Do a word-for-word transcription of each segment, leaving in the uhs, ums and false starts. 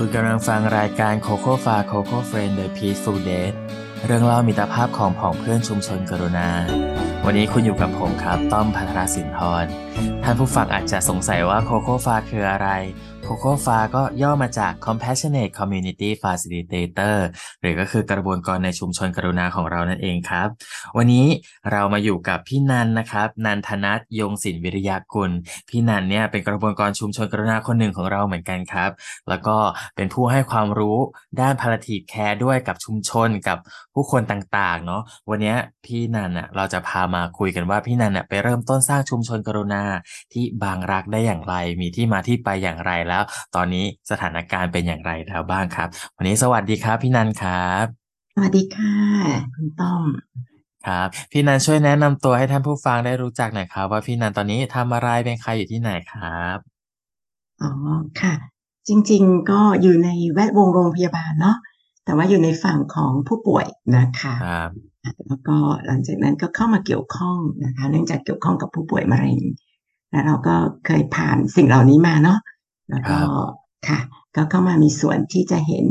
คุณกำลังฟังรายการโคโค่ฟาโคโค่เฟรนด์โดย Pete Fouldes เรื่องเล่ามิตรภาพของผองเพื่อนชุมชนกรุณาวันนี้คุณอยู่กับผมครับต้อมภัทรสินธรท่านผู้ฟังอาจจะสงสัยว่าโคโค่ฟาคืออะไรโคโค่ฟาก็ย่อมาจาก Compassionate Community Facilitator หรือก็คือกระบวนการในชุมชนกรุณาของเรานั่นเองครับวันนี้เรามาอยู่กับพี่นันนะครับนันทนัทยงศิลป์วิริยกุลพี่นันเนี่ยเป็นกระบวนการชุมชนกรุณาคนหนึ่งของเราเหมือนกันครับแล้วก็เป็นผู้ให้ความรู้ด้าน palliative care ด้วยกับชุมชนกับผู้คนต่างๆเนาะวันนี้พี่นันน่ะเราจะพามาคุยกันว่าพี่นันน่ะไปเริ่มต้นสร้างชุมชนกรุณาที่บางรักได้อย่างไรมีที่มาที่ไปอย่างไรแล้วตอนนี้สถานการณ์เป็นอย่างไรแล้วบ้างครับวันนี้สวัสดีครับพี่นันครับสวัสดีค่ะคุณต้อมครับพี่นันช่วยแนะนำตัวให้ท่านผู้ฟังได้รู้จักหน่อยครับว่าพี่นันตอนนี้ทำอะไรเป็นใครอยู่ที่ไหนครับอ๋อค่ะจริงๆก็อยู่ในแวดวงโรงพยาบาลเนาะแต่ว่าอยู่ในฝั่งของผู้ป่วยนะคะครับแล้วก็หลังจากนั้นก็เข้ามาเกี่ยวข้องนะคะเนื่องจากเกี่ยวข้องกับผู้ป่วยมะเร็งและเราก็เคยผ่านสิ่งเหล่านี้มาเนาะแล้วก็ค่ะก็เข้ามามีส่วนที่จะเห็น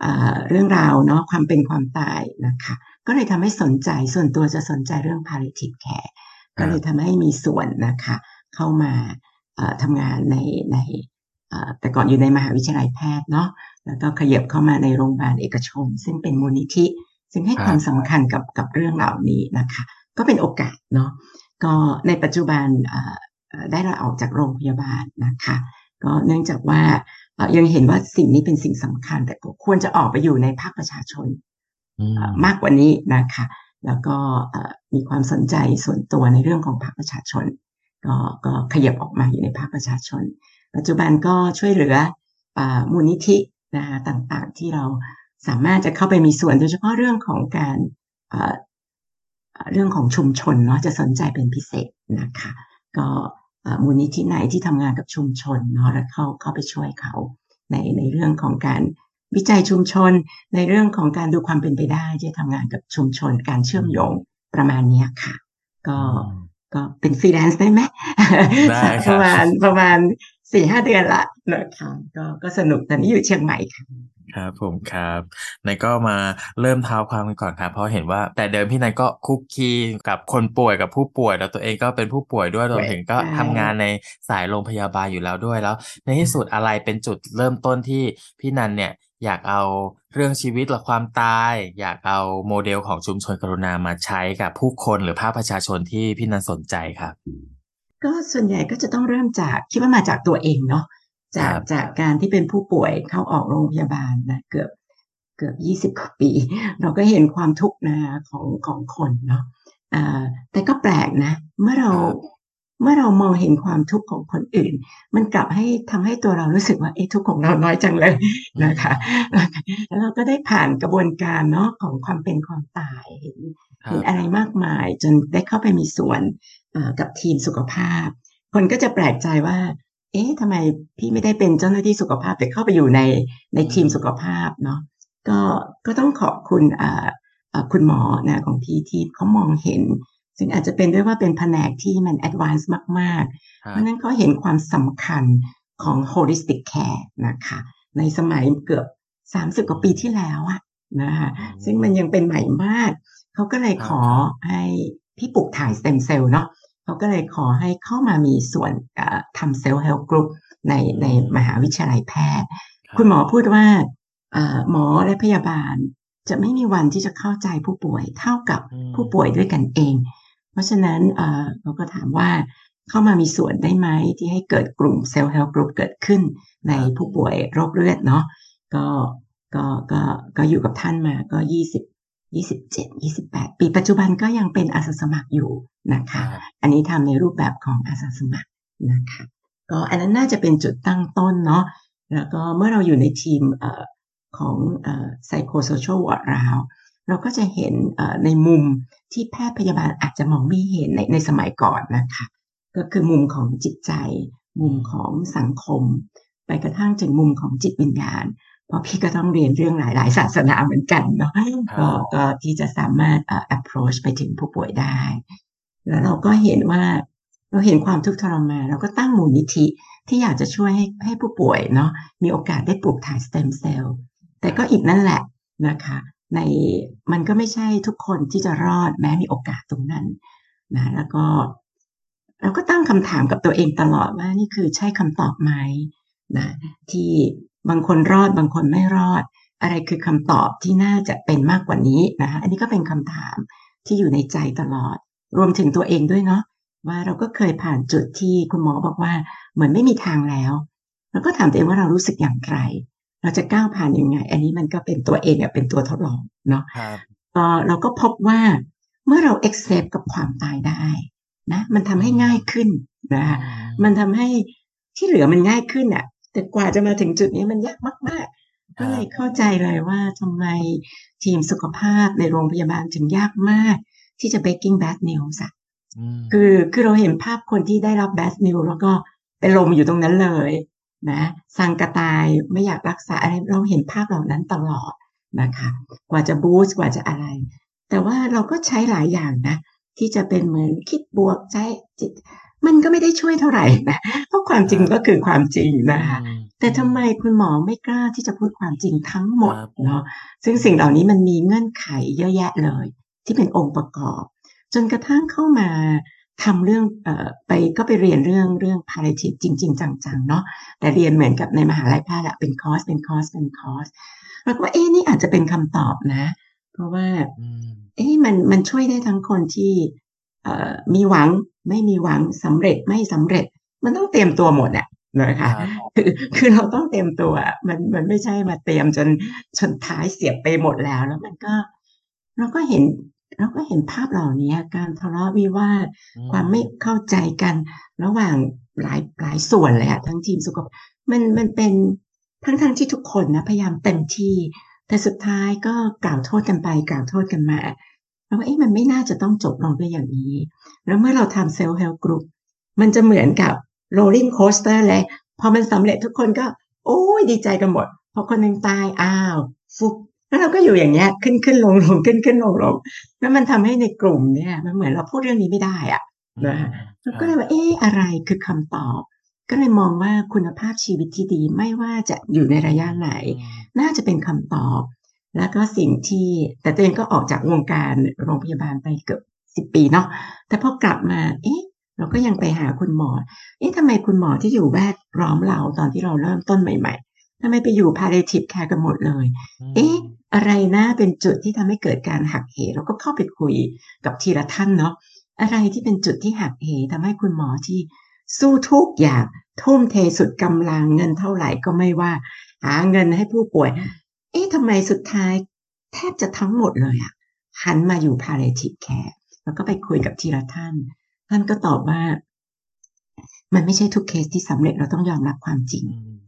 เอ่อเรื่องราวเนาะความเป็นความตายนะคะก็เลยทำให้สนใจส่วนตัวจะสนใจเรื่อง palliative care ก็เลยทำให้มีส่วนนะคะเข้ามาเอ่อทำงานในในเอ่อแต่ก่อนอยู่ในมหาวิทยาลัยแพทย์เนาะแล้วก็ขยับเข้ามาในโรงพยาบาลเอกชนซึ่งเป็นมูลนิธิซึ่งให้ความสำคัญกับกับเรื่องเหล่านี้นะคะก็เป็นโอกาสเนาะก็ในปัจจุบันเอ่อได้ลาออกจากโรงพยาบาลนะคะก็เนื่องจากว่ายังเห็นว่าสิ่งนี้เป็นสิ่งสำคัญแต่ควรจะออกไปอยู่ในภาคประชาชนมากกว่านี้นะคะแล้วก็มีความสนใจส่วนตัวในเรื่องของภาคประชาชนก็ก็ขยับออกมาอยู่ในภาคประชาชนปัจจุบันก็ช่วยเหลือมูลนิธินะคะต่างๆที่เราสามารถจะเข้าไปมีส่วนโดยเฉพาะเรื่องของการเรื่องของชุมชนเนาะจะสนใจเป็นพิเศษนะคะก็มูลนิธิไหนที่ทำงานกับชุมชนเนาะแล้วเข้าเข้าไปช่วยเขาในในเรื่องของการวิจัยชุมชนในเรื่องของการดูความเป็นไปได้ที่จะทำงานกับชุมชนการเชื่อมโยงประมาณนี้ค่ะก็ก็เป็นฟรีแลนซ์ได้ไหมได้ครับประมาณประมาณ สี่ห้า เดือนละนะคะก็ก็สนุกตอนนี้อยู่เชียงใหม่ค่ะครับผมครับนายก็มาเริ่มเท้าความกันก่อนครับเพราะเห็นว่าแต่เดิมพี่นายก็คุกคีกับคนป่วยกับผู้ป่วยแล้วตัวเองก็เป็นผู้ป่วยด้วยรวมถึงก็ทำงานในสายโรงพยาบาลอยู่แล้วด้วยแล้วในที่สุดอะไรเป็นจุดเริ่มต้นที่พี่นันเนี่ยอยากเอาเรื่องชีวิตและความตายอยากเอาโมเดลของชุมชนกรุณามาใช้กับผู้คนหรือภาคประชาชนที่พี่นันสนใจครับก็ส่วนใหญ่ก็จะต้องเริ่มจากคิดว่ามาจากตัวเองเนาะจากจากการที่เป็นผู้ป่วยเข้าออกโรงพยาบาลนะเกือบเกือบยี่สิบกว่าปีเราก็เห็นความทุกข์นะของของคนเนาะอ่าแต่ก็แปลกนะเมื่อเราเมื่อเรามองเห็นความทุกข์ของคนอื่นมันกลับให้ทำให้ตัวเรารู้สึกว่าเอ๊ะทุกข์ของเราน้อยจังเลยนะคะแล้วเราก็ได้ผ่านกระบวนการเนาะของความเป็นความตายเห็นเห็นอะไรมากมายจนได้เข้าไปมีส่วนกับทีมสุขภาพคนก็จะแปลกใจว่าเอ๊ะทำไมพี่ไม่ได้เป็นเจ้าหน้าที่สุขภาพแต่เข้าไปอยู่ในในทีมสุขภาพเนาะก็ก็ต้องขอบคุณอ่าคุณหมอนะของพี่ที่เขามองเห็นซึ่งอาจจะเป็นด้วยว่าเป็นแผนกที่มันแอดวานซ์มากๆเพราะนั้นเขาเห็นความสำคัญของ holistic care นะคะในสมัยเกือบสามสิบกว่าปีที่แล้วอะนะคะซึ่งมันยังเป็นใหม่มากเขาก็เลยขอให้พี่ปลูกถ่ายสเต็มเซลล์เนาะเขาก็เลยขอให้เข้ามามีส่วนทำเซลล์เฮลท์กรุ๊ปในในมหาวิทยาลัยแพทย์คุณหมอพูดว่าหมอและพยาบาลจะไม่มีวันที่จะเข้าใจผู้ป่วยเท่ากับผู้ป่วยด้วยกันเองเพราะฉะนั้นเราก็ถามว่าเข้ามามีส่วนได้ไหมที่ให้เกิดกลุ่มเซลล์เฮลท์กรุ๊ปเกิดขึ้นในผู้ป่วยโรคเลือดเนาะก็ก็ก็ก็อยู่กับท่านมาก็ยี่สิบยี่สิบเจ็ด ยี่สิบแปดปีปัจจุบันก็ยังเป็นอาสาสมัครอยู่นะคะอันนี้ทำในรูปแบบของอาสาสมัครนะคะก็อันนั้นน่าจะเป็นจุดตั้งต้นเนาะแล้วก็เมื่อเราอยู่ในทีมเอ่อของเอ่อ psychosocial ward round เราก็จะเห็นเอ่อในมุมที่แพทย์พยาบาลอาจจะมองไม่เห็นในในสมัยก่อนนะคะก็คือมุมของจิตใจมุมของสังคมไปกระทั่งถึงมุมของจิตวิญญาณเพราะพี่ก็ต้องเรียนเรื่องหลายๆศาสนาเหมือนกันเนาะก็ก็ที่จะสามารถ uh, approach ไปถึงผู้ป่วยได้แล้วเราก็เห็นว่าเราเห็นความทุกข์ทรมานเราก็ตั้งมูลนิธิ ที่อยากจะช่วยให้ให้ผู้ป่วยเนาะมีโอกาสได้ปลูกถ่ายสเต็มเซลล์แต่ก็อีกนั่นแหละนะคะในมันก็ไม่ใช่ทุกคนที่จะรอดแม้มีโอกาสตรงนั้นนะแล้วก็เราก็ตั้งคำถามกับตัวเองตลอดว่านี่คือใช่คำตอบไหมนะที่บางคนรอดบางคนไม่รอดอะไรคือคำตอบที่น่าจะเป็นมากกว่านี้นะคะอันนี้ก็เป็นคำถามที่อยู่ในใจตลอดรวมถึงตัวเองด้วยเนาะว่าเราก็เคยผ่านจุดที่คุณหมอบอกว่าเหมือนไม่มีทางแล้วเราก็ถามตัวเองว่าเรารู้สึกอย่างไรเราจะก้าวผ่านยังไงอันนี้มันก็เป็นตัวเองเนี่ยเป็นตัวทดลองเนาะก็เราก็พบว่าเมื่อเรา accept กับความตายได้นะมันทำให้ง่ายขึ้นนะคะมันทำให้ที่เหลือมันง่ายขึ้นอ่ะแต่กว่าจะมาถึงจุดนี้มันยากมากๆก็เลยเข้าใจเลยว่าทำไมทีมสุขภาพในโรงพยาบาลถึงยากมากที่จะ breaking bad news อ่ะคือคือเราเห็นภาพคนที่ได้รับ bad news แล้วก็เป็นลมอยู่ตรงนั้นเลยนะสังกะตายไม่อยากรักษาอะไรเราเห็นภาพเหล่านั้นตลอดนะคะกว่าจะบูสต์กว่าจะอะไรแต่ว่าเราก็ใช้หลายอย่างนะที่จะเป็นเหมือนคิดบวกใช้จิตมันก็ไม่ได้ช่วยเท่าไหร่นะเพราะความจริงก็คือความจริงนะคะแต่ทำไมคุณหมอไม่กล้าที่จะพูดความจริงทั้งหมดเนาะซึ่งสิ่งเหล่านี้มันมีเงื่อนไขเยอะแยะเลยที่เป็นองค์ประกอบจนกระทั่งเข้ามาทำเรื่องเอ่อไปก็ไปเรียนเรื่องเรื่อง palliative จริงๆจังๆเนาะแต่เรียนเหมือนกับในมหาวิทยาลัยแพทย์อะเป็นคอร์สเป็นคอร์สเป็นคอร์สแล้วก็เอ๊ะนี่อาจจะเป็นคำตอบนะเพราะว่าเอ๊ะมันมันช่วยได้ทั้งคนที่เอ่อมีหวังไม่มีหวังสำเร็จไม่สำเร็จมันต้องเตรียมตัวหมดอะนะคะคือคือเราต้องเตรียมตัวมันมันไม่ใช่มาเตรียมจนจนท้ายเสียบไปหมดแล้วแล้วมันก็เราก็เห็นเราก็เห็นภาพเหล่านี้การทะเลาะวิวาทความไม่เข้าใจกันระหว่างหลายหลายส่วนเลยอะทั้งทีมสุขภาพมันมันเป็นทั้งทั้งที่ทุกคนนะพยายามเต็มที่แต่สุดท้ายก็กล่าวโทษกันไปกล่าวโทษกันมาแล้วว่าเอ๊ะมันไม่น่าจะต้องจบลงด้วยอย่างนี้แล้วเมื่อเราทำเซลล์เฮลท์กรุ๊ปมันจะเหมือนกับโรลลิ่งโคสเตอร์เลยพอมันสำเร็จทุกคนก็โอ้ยดีใจกันหมดพอคนหนึ่งตายอ้าวฟุบแล้วเราก็อยู่อย่างเงี้ยขึ้นขึ้นลงลงขึ้นขึ้นลงลงแล้วมันทำให้ในกลุ่มเนี่ยมันเหมือนเราพูดเรื่องนี้ไม่ได้อะนะฮะก็เลยว่าเอ๊ะอะไรคือคำตอบก็เลยมองว่าคุณภาพชีวิตที่ดีไม่ว่าจะอยู่ในระยะไหนน่าจะเป็นคำตอบแล้วก็สิ่งที่แต่ตัวเองก็ออกจากวงการโรงพยาบาลไปเกือบสิบปีเนาะแต่พอกลับมาเอ๊ะเราก็ยังไปหาคุณหมอเอ๊ะทำไมคุณหมอที่อยู่แวดล้อมเราตอนที่เราเริ่มต้นใหม่ๆทำไมไปอยู่ palliative care กันหมดเลยเอ๊ะอะไรนะเป็นจุดที่ทำให้เกิดการหักเหเราก็เข้าไปคุยกับทีละท่านเนาะอะไรที่เป็นจุดที่หักเหทำให้คุณหมอที่สู้ทุกอย่างทุ่มเทสุดกำลังเงินเท่าไหร่ก็ไม่ว่าหาเงินให้ผู้ป่วยเอ๊ะทำไมสุดท้ายแทบจะทั้งหมดเลยอะหันมาอยู่ palliative care แล้วก็ไปคุยกับทีละท่านท่านก็ตอบว่ามันไม่ใช่ทุกเคสที่สำเร็จเราต้องยอมรับความจริง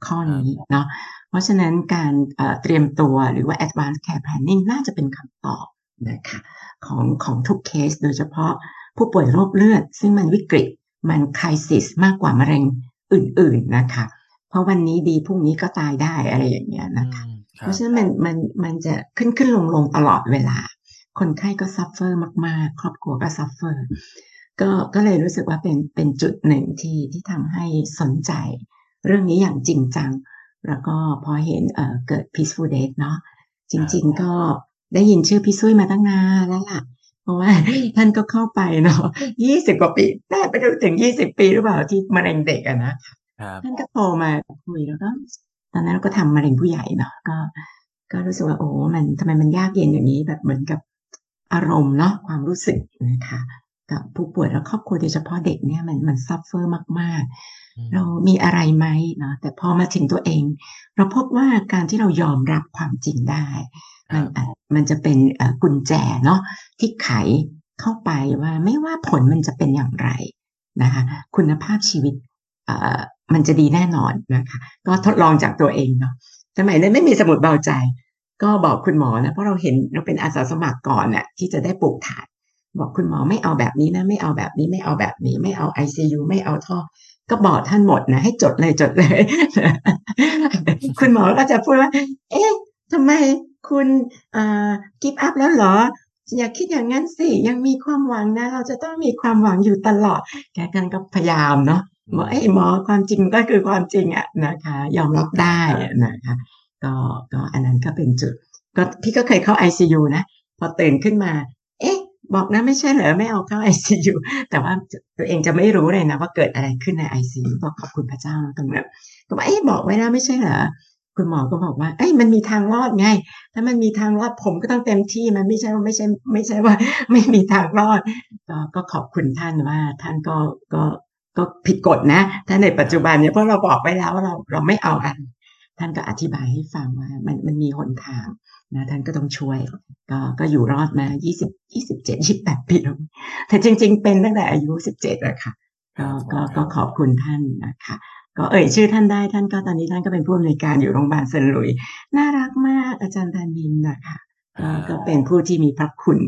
ข้อนี้เนาะเพราะฉะนั้นการเตรียมตัวหรือว่า advance care planning น่าจะเป็นคำตอบนะคะของของทุกเคสโดยเฉพาะผู้ป่วยโรคเลือดซึ่งมันวิกฤตมัน crisis มากกว่ามะเร็งอื่นๆนะคะเพราะวันนี้ดีพรุ่งนี้ก็ตายได้อะไรอย่างเงี้ยนะคะเพราะฉะนั้นมันมันมันจะขึ้นขึ้นลงลงตลอดเวลาคนไข้ก็ suffer มากๆครอบครัวก็ sufferก็ก็เลยรู้สึกว่าเป็นเป็นจุดหนึ่งที่ที่ทำให้สนใจเรื่องนี้อย่างจริงจังแล้วก็พอเห็นเอ่อเกิด Pete Fouldes เนาะจริงๆก็ได้ยินชื่อพี่ซุยมาตั้งนานแล้วล่ะเพราะว่าท่านก็เข้าไปเนาะยี่สิบกว่าปีได้ไปถึงยี่สิบปีหรือเปล่าที่มะเร็งเด็กอะนะท่านก็โทรมาคุยแล้วก็ตอนนั้นเราก็ทำมะเร็งผู้ใหญ่เนาะก็ก็รู้สึกว่าโอ้มันทำไมมันยากเย็นอย่างนี้แบบเหมือนกับอารมณ์เนาะความรู้สึกนะคะกับผู้ป่วยและครอบครัวโดยเฉพาะเด็กเนี่ยมันมันซัฟเฟอร์มากๆเรามีอะไรไหมเนาะแต่พอมาถึงตัวเองเราพบว่าการที่เรายอมรับความจริงได้มันมันจะเป็นกุญแจเนาะที่ไขเข้าไปว่าไม่ว่าผลมันจะเป็นอย่างไรนะคะคุณภาพชีวิตมันจะดีแน่นอนนะคะก็ทดลองจากตัวเองเนาะสมัยนั้นไม่มีสมุดเบาใจก็บอกคุณหมอนะเพราะเราเห็นเราเป็นอาสาสมัครก่อนน่ะที่จะได้ปลูกถ่ายบอกคุณหมอไม่เอาแบบนี้นะไม่เอาแบบนี้ไม่เอาแบบนี้ไม่เอา ไอ ซี ยู ไม่เอาท่อก็บอกท่านหมดนะให้จดเลยจดเลย คุณหมอก็จะพูดว่าเอ๊ะทำไมคุณเอ่อกิฟต์อัพแล้วเหรออย่าคิดอย่างนั้นสิยังมีความหวังนะเราจะต้องมีความหวังอยู่ตลอดแกกันก็พยายามเนาะ ว่าไอ้หมอความจริงก็คือความจริงอ่ะนะคะยอมรับได้นะคะก็ก็อันนั้นก็เป็นจุดก็พี่ก็เคยเข้า ไอ ซี ยู นะพอตื่นขึ้นมาเอ๊ะบอกนะไม่ใช่เหรอไม่เอาเข้า ไอ ซี ยู แต่ว่าตัวเองจะไม่รู้เลยนะว่าเกิดอะไรขึ้นใน ไอ ซี ยู บอกขอบคุณพระเจ้าตรงนั้นก็ว่าเอ๊ะบอกไว้นะไม่ใช่เหรอคุณหมอก็บอกว่าเอ้ยมันมีทางรอดไงถ้ามันมีทางรอดผมก็ต้องเต็มที่มันไม่ใช่ว่าไม่ใช่ไม่ใช่ว่าไม่มีทางรอดก็ขอบคุณท่านว่าท่านก็ก็ก็ผิดกฎนะถ้าในปัจจุบันเนี่ยเพราะเราบอกไว้แล้วว่าเราเราไม่เอาอันท่านก็อธิบายให้ฟังว่ามันมันมีหนทางนะท่านก็ต้องช่วยก็ก็อยู่รอดมายี่สิบ ยี่สิบเจ็ด ยี่สิบแปดปีแล้วแต่จริงๆเป็นตั้งแต่อายุสิบเจ็ดอ่ะค่ะก็ก็ขอบคุณท่านนะคะก็เอ่ยชื่อท่านได้ท่านก็ตอนนี้ท่านก็เป็นผู้อำนวยการอยู่โรงพยาบาลเซนต์หลุยส์น่ารักมากอาจารย์ธนินนะคะก็เป็นผู้ที่มีพระคุณ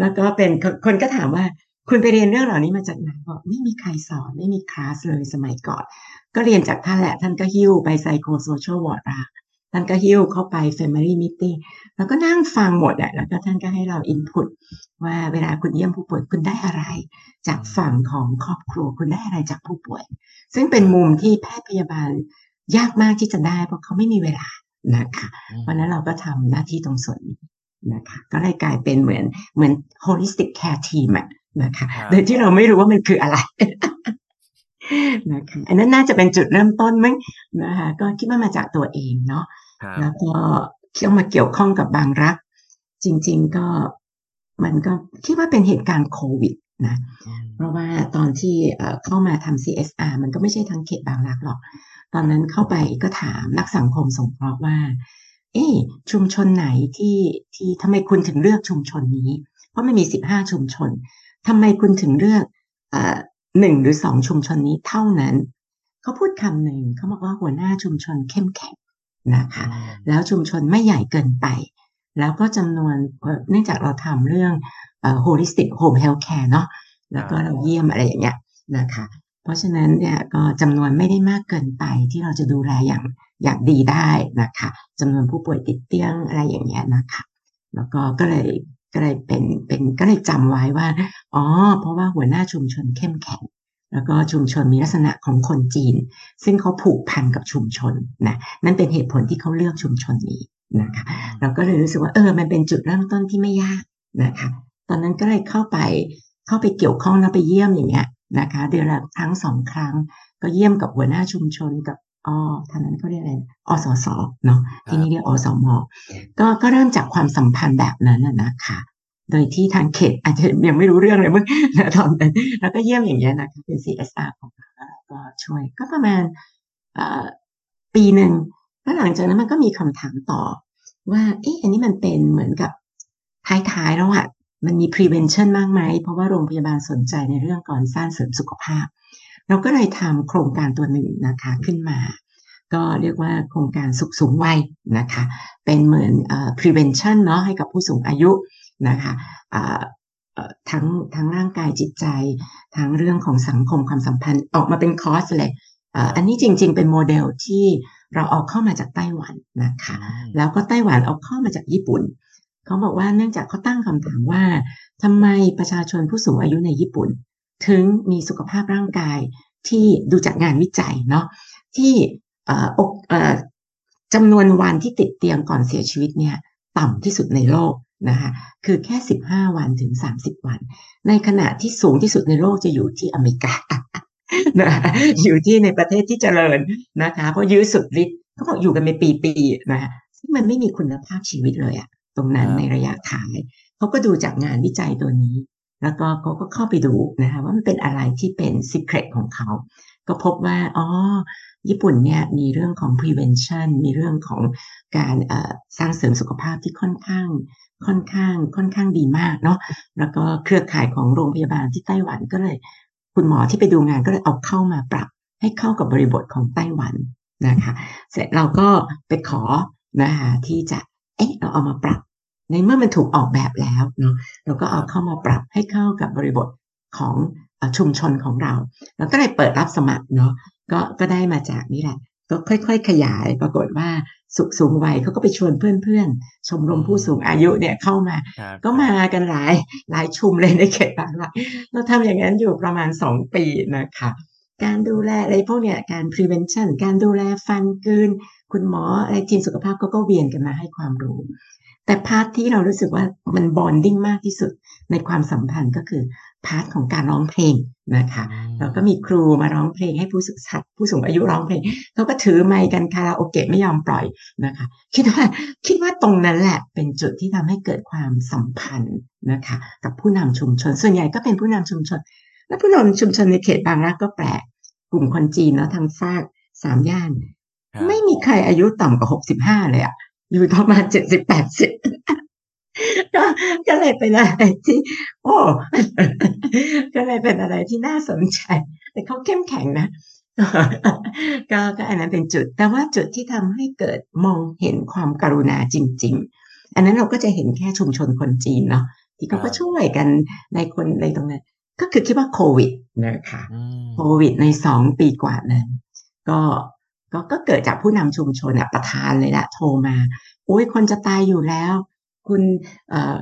แล้วก็เป็นคนก็ถามว่าคุณไปเรียนเรื่องเหล่านี้มาจากไหนบอกไม่มีใครสอนไม่มีคลาสเลยสมัยก่อนก็เรียนจากท่านแหละท่านก็หิ้วไปไซโคโซเชียลวอร์ดท่านก็หิ้วเข้าไป Family Meeting แล้วก็นั่งฟังหมดอ่ะแล้วก็ท่านก็ให้เราอินพุตว่าเวลาคุณเยี่ยมผู้ป่วยคุณได้อะไรจากฝั่งของครอบครัวคุณได้อะไรจากผู้ป่วยซึ่งเป็นมุมที่แพทย์พยาบาลยากมากที่จะได้เพราะเขาไม่มีเวลานะคะวันนั้นเราก็ทำหน้าที่ตรงส่วนนี้นะคะก็เลยกลายเป็นเหมือนเหมือน holistic care team อ่ะนะคะโดยที่เราไม่รู้ว่ามันคืออะไรนะคะอันนั้นน่าจะเป็นจุดเริ่มต้นมั้งนะคะก็คิดว่ามาจากตัวเองเนาะแล้วก็เข้ามาเกี่ยวข้องกับบางรักจริงๆก็มันก็คิดว่าเป็นเหตุการณ์โควิดนะเพราะว่าตอนที่เข้ามาทำ ซี เอส อาร์ มันก็ไม่ใช่ทางเขตบางรักหรอกตอนนั้นเข้าไปก็ถามนักสังคมสงเคราะห์ว่าเอ๊ะชุมชนไหนที่ที่ทำไมคุณถึงเลือกชุมชนนี้เพราะมันมีสิบห้าชุมชนทำไมคุณถึงเลือกเอ่อหนึ่งหรือสองชุมชนนี้เท่านั้นเขาพูดคำหนึ่งเขาบอกว่าหัวหน้าชุมชนเข้มแข็งนะคะแล้วชุมชนไม่ใหญ่เกินไปแล้วก็จำนวนเนื่องจากเราทำเรื่องเอ่อ holistic home health care เนาะแล้วก็เราเยี่ยมอะไรอย่างเงี้ยนะคะเพราะฉะนั้นเนี่ยก็จำนวนไม่ได้มากเกินไปที่เราจะดูแลอย่างอย่างดีได้นะคะจำนวนผู้ป่วยติดเตียงอะไรอย่างเงี้ยนะคะแล้วก็ก็เลยก็เลยเป็นเป็นก็เลยจำไว้ว่าอ๋อเพราะว่าหัวหน้าชุมชนเข้มแข็งแล้วก็ชุมชนมีลักษณะของคนจีนซึ่งเขาผูกพันกับชุมชนนะนั่นเป็นเหตุผลที่เขาเลือกชุมชนนี้นะคะเราก็เลยรู้สึกว่าเออมันเป็นจุดเริ่มต้นที่ไม่ยากนะคะตอนนั้นก็เลยเข้าไปเข้าไปเกี่ยวข้องแล้วไปเยี่ยมอย่างเงี้ยนะคะเดือนละครั้งสองครั้งก็เยี่ยมกับหัวหน้าชุมชนกับอท่านนั้นเขาเรียกอะไรอสสเนาะที่นี่เรียกอสมก็ก็เริ่มจากความสัมพันธ์แบบนั้นนะคะโดยที่ทางเขตอาจจะยังไม่รู้เรื่องเลยมึงนะตอนนั้นแล้วก็เยี่ยมอย่างเงี้ยนะคะเป็น ซี เอส อาร์ ของเราก็ช่วยก็ประมาณปีหนึ่งแล้วหลังจากนั้นมันก็มีคำถามต่อว่าเอ๊ะอันนี้มันเป็นเหมือนกับท้ายๆแล้วอะมันมี prevention มากไหมเพราะว่าโรงพยาบาลสนใจในเรื่องการสร้างเสริมสุขภาพเราก็เลยทำโครงการตัวหนึ่งนะคะขึ้นมาก็เรียกว่าโครงการสุขสูงวัยนะคะเป็นเหมือนเอ่อ prevention เนาะให้กับผู้สูงอายุนะคะเอ่อทั้งทั้งร่างกายจิตใจทั้งเรื่องของสังคมความสัมพันธ์ออกมาเป็นคอร์สเลยเอ่ออันนี้จริงๆเป็นโมเดลที่เราเอาเข้ามาจากไต้หวันนะคะแล้วก็ไต้หวันเอาเข้ามาจากญี่ปุ่นเขาบอกว่าเนื่องจากเขาตั้งคำถามว่าทำไมประชาชนผู้สูงอายุในญี่ปุ่นถึงมีสุขภาพร่างกายที่ดูจากงานวิจัยเนาะที่จำนวนวันที่ติดเตียงก่อนเสียชีวิตเนี่ยต่ำที่สุดในโลกนะคะคือแค่สิบห้าวันถึงสามสิบวันในขณะที่สูงที่สุดในโลกจะอยู่ที่อเมริกานะอยู่ที่ในประเทศที่เจริญนะคะเพราะยื้อสุดฤทธิ์เขาบอกอยู่กันเป็นปีๆนะซึ่งมันไม่มีคุณภาพชีวิตเลยอะตรงนั้นในระยะท้ายเขาก็ดูจากงานวิจัยตัวนี้แล้วก็เขาก็เข้าไปดูนะคะว่ามันเป็นอะไรที่เป็น secret ของเขาก็พบว่าอ๋อญี่ปุ่นเนี่ยมีเรื่องของ prevention มีเรื่องของการสร้างเสริมสุขภาพที่ค่อนข้างค่อนข้างค่อนข้างดีมากเนาะแล้วก็เครือข่ายของโรงพยาบาลที่ไต้หวันก็เลยคุณหมอที่ไปดูงานก็เลยเอาเข้ามาปรับให้เข้ากับบริบทของไต้หวันนะคะเสร็จเราก็ไปขอนะคะที่จะเอ๊ะเราเอามาปรับในเมื่อมันถูกออกแบบแล้วเนาะเราก็เอาเข้ามาปรับให้เข้ากับบริบทของชุมชนของเราแล้วก็เลยเปิดรับสมัครเนาะก็ก็ได้มาจากนี่แหละก็ค่อยๆขยายปรากฏว่าสุขสูงวัยเขาก็ไปชวนเพื่อนๆชมรมผู้สูงอายุเนี่ยเข้ามาก็มากันหลายหลายชุมเลยในเขตบางรักเราทำอย่างนั้นอยู่ประมาณสองปีนะคะ การดูแลอะไรพวกเนี้ยการ prevention การดูแลฟันกืนคุณหมออะไรทีมสุขภาพก็ก็เวียนกันมาให้ความรู้แต่พาร์ทที่เรารู้สึกว่ามัน bonding มากที่สุดในความสัมพันธ์ก็คือพาร์ทของการร้องเพลงนะคะเราก็มีครูมาร้องเพลงให้ผู้ศึกษาผู้สูงอายุร้องเพลงเขาก็ถือไมค์กันคาราโอเกะไม่ยอมปล่อยนะคะคิดว่าคิดว่าตรงนั้นแหละเป็นจุดที่ทำให้เกิดความสัมพันธ์นะคะกับผู้นำชุมชนส่วนใหญ่ก็เป็นผู้นำชุมชนและผู้นำชุมชนในเขตบางรักก็แปลกกลุ่มคนจีนเนาะทางฝากสามย่านไม่มีใครอายุต่ำกว่าหกสิบห้าเลยอะอยู่ประมาณเจ็ดสิบแปดสิบก็เลยเป็นอะไรที่โอ้ก็เลยเป็นอะไรที่น่าสนใจแต่เขาเข้มแข็งนะก็ก็อันนั้นเป็นจุดแต่ว่าจุดที่ทำให้เกิดมองเห็นความกรุณาจริงๆอันนั้นเราก็จะเห็นแค่ชุมชนคนจีนเนาะที่เขาก็ช่วยกันในคนในตรงนั้นก็คือคิดว่าโควิดนะคะโควิดในสองปีกว่านั้นก็ก็ก็เกิดจากผู้นำชุมชนประธานเลยละโทรมาโอ้ยคนจะตายอยู่แล้วคุณเอ่อ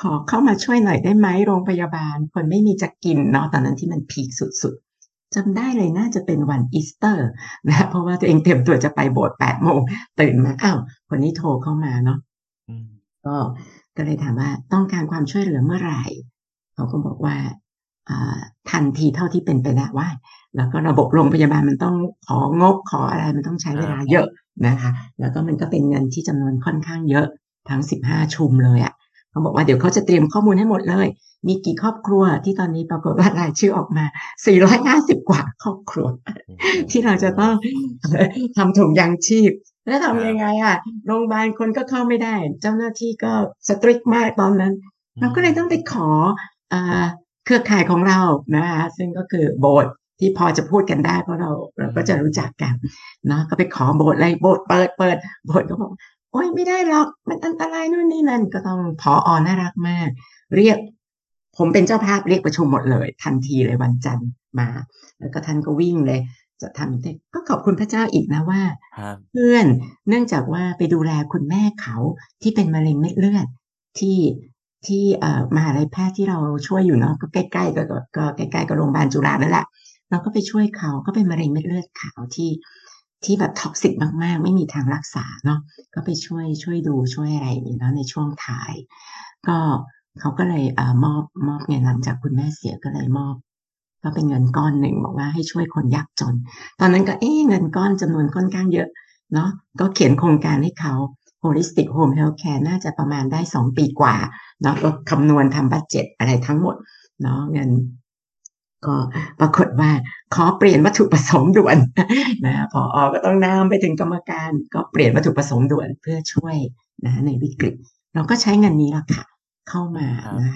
ขอเข้ามาช่วยหน่อยได้ไหมโรงพยาบาลคนไม่มีจะกินเนาะตอนนั้นที่มันพีคสุดๆจำได้เลยน่าจะเป็นวันอีสเตอร์นะเพราะว่าตัวเองเตรียมตัวจะไปโบสถ์ แปดโมงตื่นมาอ้าวคนนี้โทรเข้ามาเนาะก็ก็เลยถามว่าต้องการความช่วยเหลือเมื่อไหร่เขาก็บอกว่าทันทีเท่าที่เป็นไปได้ว่าแล้วก็ระบบโรงพยาบาลมันต้องของบขออะไรมันต้องใช้เวลาเยอะนะคะแล้วก็มันก็เป็นเงินที่จำนวนค่อนข้างเยอะทั้งสิบห้าชุมเลยอ่ะเขาบอกว่าเดี๋ยวเขาจะเตรียมข้อมูลให้หมดเลยมีกี่ครอบครัวที่ตอนนี้ปรากฏว่ารายชื่อออกมาสี่ร้อยห้าสิบกว่าครอบครัว ที่เราจะต้อง ทำถุงยางชีพแล้วทำยังไงอ่ะโรงพยาบาลคนก็เข้าไม่ได้เจ้าหน้าที่ก็สตริกมากตอนนั้นเราก็เลยต้องไปขออ่าเครือข่ายของเรานะคะซึ่งก็คือโบสถ์ที่พอจะพูดกันได้เพราะเราเราก็จะรู้จักกันเนาะก็ไปขอโบสถ์เลยโบสถ์เปิดเปิดโบสถ์ก็บอกโอ๊ยไม่ได้หรอกมันอันตรายนู่นนี่นั่นก็ต้องผอ.น่ารักมากเรียกผมเป็นเจ้าภาพเรียกประชุมหมดเลยทันทีเลยวันจันทร์มาแล้วก็ท่านก็วิ่งเลยจะทำก็ขอบคุณพระเจ้าอีกนะว่าเพื่อนเนื่องจากว่าไปดูแลคุณแม่เขาที่เป็นมะเร็งเม็ดเลือดที่ที่เอ่อมหาวิทยาลัยแพทย์ที่เราช่วยอยู่เนาะก็ใกล้ๆก็ก็ใกล้ๆกับโรงพยาบาลจุฬานั่นแหละเราก็ไปช่วยเขาก็เป็นมะเร็งเม็ดเลือดขาวที่ที่แบบท็อกซิกมากๆไม่มีทางรักษาเนาะก็ไปช่วยช่วยดูช่วยอะไรนี่เนาะในช่วงท้ายก็เขาก็เลยเอ่อมอบมอบเงินหลังจากคุณแม่เสียก็เลยมอบก็เป็นเงินก้อนหนึ่งบอกว่าให้ช่วยคนยากจนตอนนั้นก็เอ๊ะเงินก้อนจำนวนค่อนข้างเยอะเนาะก็เขียนโครงการให้เขาholistic home healthcare น่าจะประมาณได้สองปีกว่าเนาะก็คำนวณทำบัดเจ็ตอะไรทั้งหมดเนาะเงินก็ปรากฏว่าขอเปลี่ยนวัตถุประสงค์ด่วนนะผอ.ก็ต้องนำไปถึงกรรมการก็เปลี่ยนวัตถุประสงค์ด่วนเพื่อช่วยนะในวิกฤตเราก็ใช้เงินนี้ล่ะค่ะเข้ามานะ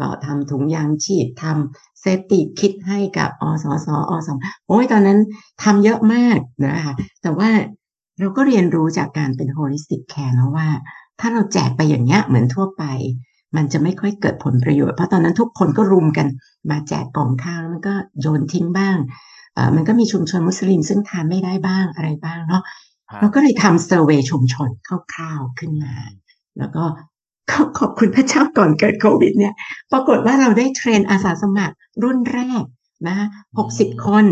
ก็ทำถุงยางชีพทำเซฟตี้คิดให้กับอสสอสมโอ้ยตอนนั้นทำเยอะมากนะคะแต่ว่าเราก็เรียนรู้จากการเป็นโฮลิสติกแคร์นะว่าถ้าเราแจกไปอย่างเงี้ยเหมือนทั่วไปมันจะไม่ค่อยเกิดผลประโยชน์เพราะตอนนั้นทุกคนก็รุมกันมาแจกกล่องข้าวแล้วมันก็โยนทิ้งบ้างเอ่อมันก็มีชุมชนมุสลิมซึ่งทานไม่ได้บ้างอะไรบ้างเนาะเราก็เลยทำเซอร์เวย์ชุมชนคร่าวๆขึ้นมาแล้วก็ขอบคุณพระเจ้าก่อนเกิดโควิดเนี่ยปรากฏว่าเราได้เทรนอาสาสมัครรุ่นแรกนะหกสิบคน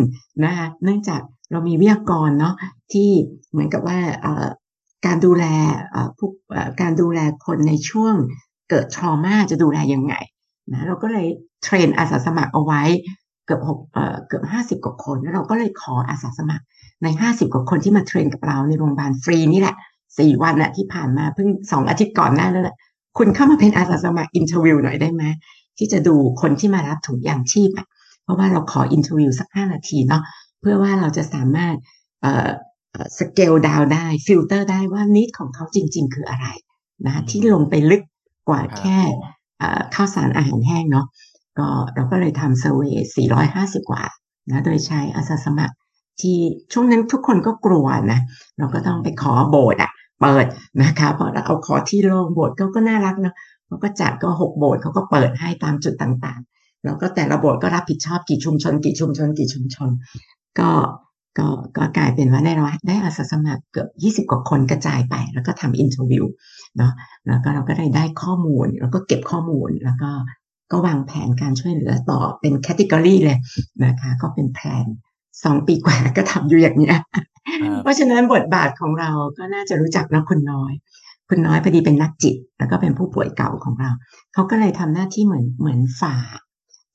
นะคะเนื่องจากเรามีวิทยากรเนาะที่เหมือนกับว่าการดูแลผู้การดูแลคนในช่วงเกิดทรอมาจะดูแลยังไงนะเราก็เลยเทรนอาสาสมัครเอาไว้เกือบหกเกือบห้าสิบกว่าคนแล้วเราก็เลยขออาสาสมัครในห้าสิบกว่าคนที่มาเทรนกับเราในโรงพยาบาลฟรีนี่แหละสี่วันแหละที่ผ่านมาเพิ่งสองอาทิตย์ก่อนหน้าแล้วแหละคุณเข้ามาเป็นอาสาสมัครอินเทอร์วิวหน่อยได้ไหมที่จะดูคนที่มารับถุงยางชีพเพราะว่าเราขออินเทอร์วิวสักห้านาทีเนาะเพื่อว่าเราจะสามารถสเกลดาวน์ได้ฟิลเตอร์ได้ว่านิดของเขาจริงๆคืออะไรนะที่ลงไปลึกกว่าแค่ข้าวสารอาหารแห้งเนาะก็เราก็เลยทำเซอร์เวย์สี่ร้อยห้าสิบกว่านะโดยใช้อาสาสมัครที่ช่วงนั้นทุกคนก็กลัวนะเราก็ต้องไปขอโบสถ์อ่ะเปิดนะคะพอเราเอาขอที่โล่งโบสถ์เขาก็น่ารักเนาะเขาก็จัดก็หกโบสถ์เขาก็เปิดให้ตามจุดต่างๆแล้วก็แต่ละโบสถ์ก็รับผิดชอบกี่ชุมชนกี่ชุมชนกี่ชุมชนก็ก็ก็กลายเป็นว่าได้เราได้อาสาสมัครเกือบยี่สิบกว่าคนกระจายไปแล้วก็ทำอินเทอร์วิวเนาะแล้วก็เราก็ได้ได้ข้อมูลแล้วก็เก็บข้อมูลแล้วก็ก็วางแผนการช่วยเหลือต่อเป็นแคตตากอรี่เลยนะคะก็เป็นแพลน สองปีกว่าก็ทำอยู่อย่างเนี้ยเพราะฉะนั้นบทบาทของเราก็น่าจะรู้จักนะคุณน้อยคุณน้อยพอดีเป็นนักจิตแล้วก็เป็นผู้ป่วยเก่าของเราเขาก็เลยทำหน้าที่เหมือนเหมือนฝ่า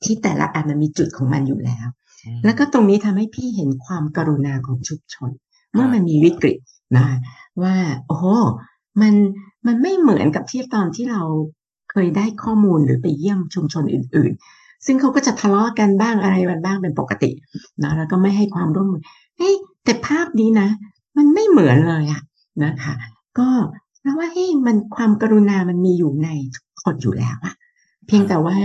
ที่แต่ละอันมันมีจุดของมันอยู่แล้วแล้วก็ตรงนี้ทำให้พี่เห็นความกรุณาของชุมชนเมื่อมันมีวิกฤตนะว่าโอ้โหมันมันไม่เหมือนกับที่ตอนที่เราเคยได้ข้อมูลหรือไปเยี่ยมชุมชนอื่นๆซึ่งเขาก็จะทะเลาะกันบ้างอะไรกันบ้างเป็นปกตินะแล้วก็ไม่ให้ความร่วมมือเฮ้ยแต่ภาพนี้นะมันไม่เหมือนเลยอะนะคะก็เพราะว่าเฮ้ยมันความกรุณามันมีอยู่ในทุกคนอยู่แล้วอะเพียงแต่ว่า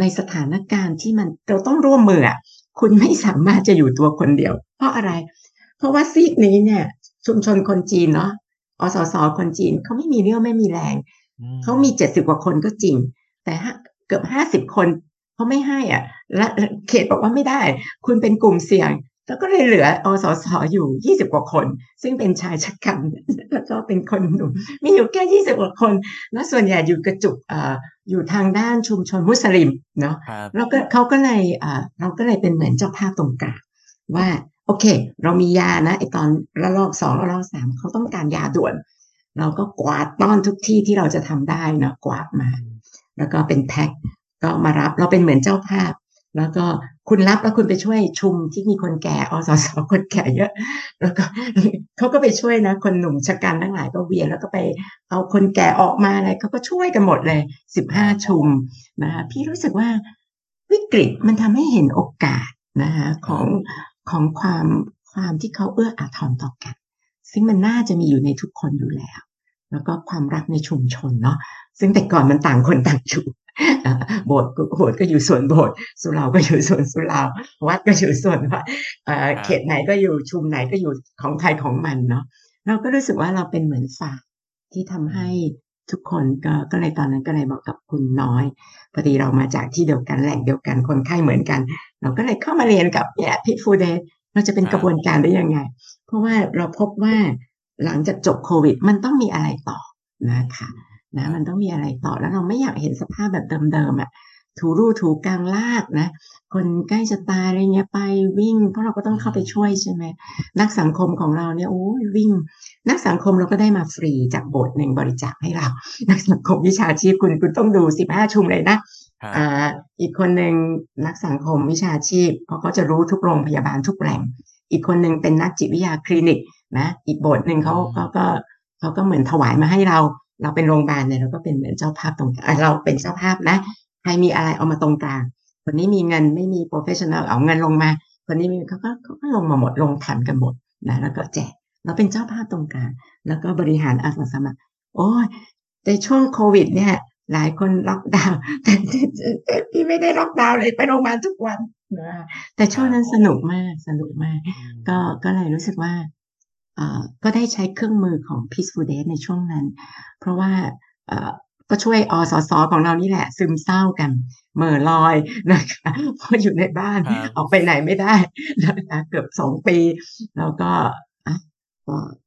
ในสถานการณ์ที่มันเราต้องร่วมมืออะคุณไม่สามารถจะอยู่ตัวคนเดียวเพราะอะไรเพราะว่าซีกนี้เนี่ยชุมชนคนจีนเนาะอสสคนจีนเขาไม่มีเรี่ยวไม่มีแรงเขามีเจ็ดสิบกว่าคนก็จริงแต่เกือบห้าสิบคนเขาไม่ให้อ่ะและเขตบอกว่าไม่ได้คุณเป็นกลุ่มเสี่ยงแล้วก็เลยเหลืออสสอยู่ยี่สิบกว่าคนซึ่งเป็นชายชะกันแล้วก็เป็นคนหนุ่มมีอยู่แค่ยี่สิบกว่าคนแล้วส่วนใหญ่อยู่กระจุกเอ่ออยู่ทางด้านชุมชนมุสลิมเนาะแล้วก็เขาก็เลยเอ่อเราก็เลยเป็นเหมือนเจ้าภาพตรงกลางว่าโอเคเรามียานะไอตอนระลอกสองระลอกสามเขาต้องการยาด่วนเราก็กวาดต้อนทุกที่ที่เราจะทำได้เนาะกวาดมาแล้วก็เป็นแพ็คก็มารับเราเป็นเหมือนเจ้าภาพแล้วก็คุณรับแล้วคุณไปช่วยชุมที่มีคนแก่อสสคนแก่เยอะแล้วก็เขาก็ไปช่วยนะคนหนุ่มชะกันทั้งหลายก็เวียนแล้วก็ไปเอาคนแก่ออกมาอะไรเขาก็ช่วยกันหมดเลยสิบห้าชุมนะคะพี่รู้สึกว่าวิกฤตมันทำให้เห็นโอกาสนะคะของของความความที่เขาเอื้ออาทรต่อกันซึ่งมันน่าจะมีอยู่ในทุกคนอยู่แล้วแล้วก็ความรักในชุมชนเนาะซึ่งแต่ก่อนมันต่างคนต่างอยู่โบสถ์โบสถ์ก็อยู่ส่วนโบสถ์สุเหร่าก็อยู่ส่วนสุเหร่าวัดก็อยู่ส่วนวัดเขตไหนก็อยู่ชุมไหนก็อยู่ของใครของมันเนาะเราก็รู้สึกว่าเราเป็นเหมือนฝาที่ทำให้ทุกคนก็ก็เลยตอนนั้นก็เลยบอกกับคุณน้อยพอดีเรามาจากที่เดียวกันแหล่งเดียวกันคนไข้เหมือนกันเราก็เลยเข้ามาเรียนกับเนี่ย Pete Fouldes เราจะเป็นกระบวนการได้ยังไงเพราะว่าเราพบว่าหลังจากจบโควิดมันต้องมีอะไรต่อนะคะนะมันต้องมีอะไรต่อแล้วเราไม่อยากเห็นสภาพแบบเดิมๆอ่ะถูรูถูกลางลากนะคนใกล้จะตายอะไรเงี้ยไปวิ่งเพราะเราก็ต้องเข้าไปช่วยใช่ไหมนักสังคมของเราเนี่ยโอ้ยวิ่งนักสังคมเราก็ได้มาฟรีจากโบสถ์หนึ่งบริจาคให้เรานักสังคมวิชาชีพคุณคุณต้องดูสิบห้าชุมเลยนะอ่าอีกคนหนึ่งนักสังคมวิชาชีพเพราะเขาจะรู้ทุกโรงพยาบาลทุกแหล่งอีกคนหนึ่งเป็นนักจิตวิทยาคลินิกนะอีกโบสถ์หนึ่งเขาก็เขาก็เหมือนถวายมาให้เราเราเป็นโรงพยาบาลเนี่ยเราก็เป็นเหมือนเจ้าภาพตรงกลางเราเป็นเจ้าภาพนะใครมีอะไรเอามาตรงกลางคนนี้มีเงินไม่มีโปรเฟชชั่นแนลเอาเงินลงมาคนนี้มีเขาก็เขาก็ลงมาหมดลงถันกันหมดนะแล้วก็แจกเราเป็นเจ้าภาพตรงกลางแล้วก็บริหารอาสาสมัครโอ้ยในช่วงโควิดเนี่ยหลายคนล็อกดาวน์แต่พี่ไม่ได้ล็อกดาวน์เลยไปโรงพยาบาลทุกวันนะแต่ช่วงนั้นสนุกมากสนุกมากก็ก็เลยรู้สึกว่าก็ได้ใช้เครื่องมือของ Pete Fouldes ในช่วงนั้นเพราะว่าก็ช่วยอสสของเรานี่แหละซึมเศร้ากันเหม่อลอยนะคะเพราะอยู่ในบ้านออกไปไหนไม่ได้นะคะเกือบสองปีแล้วก็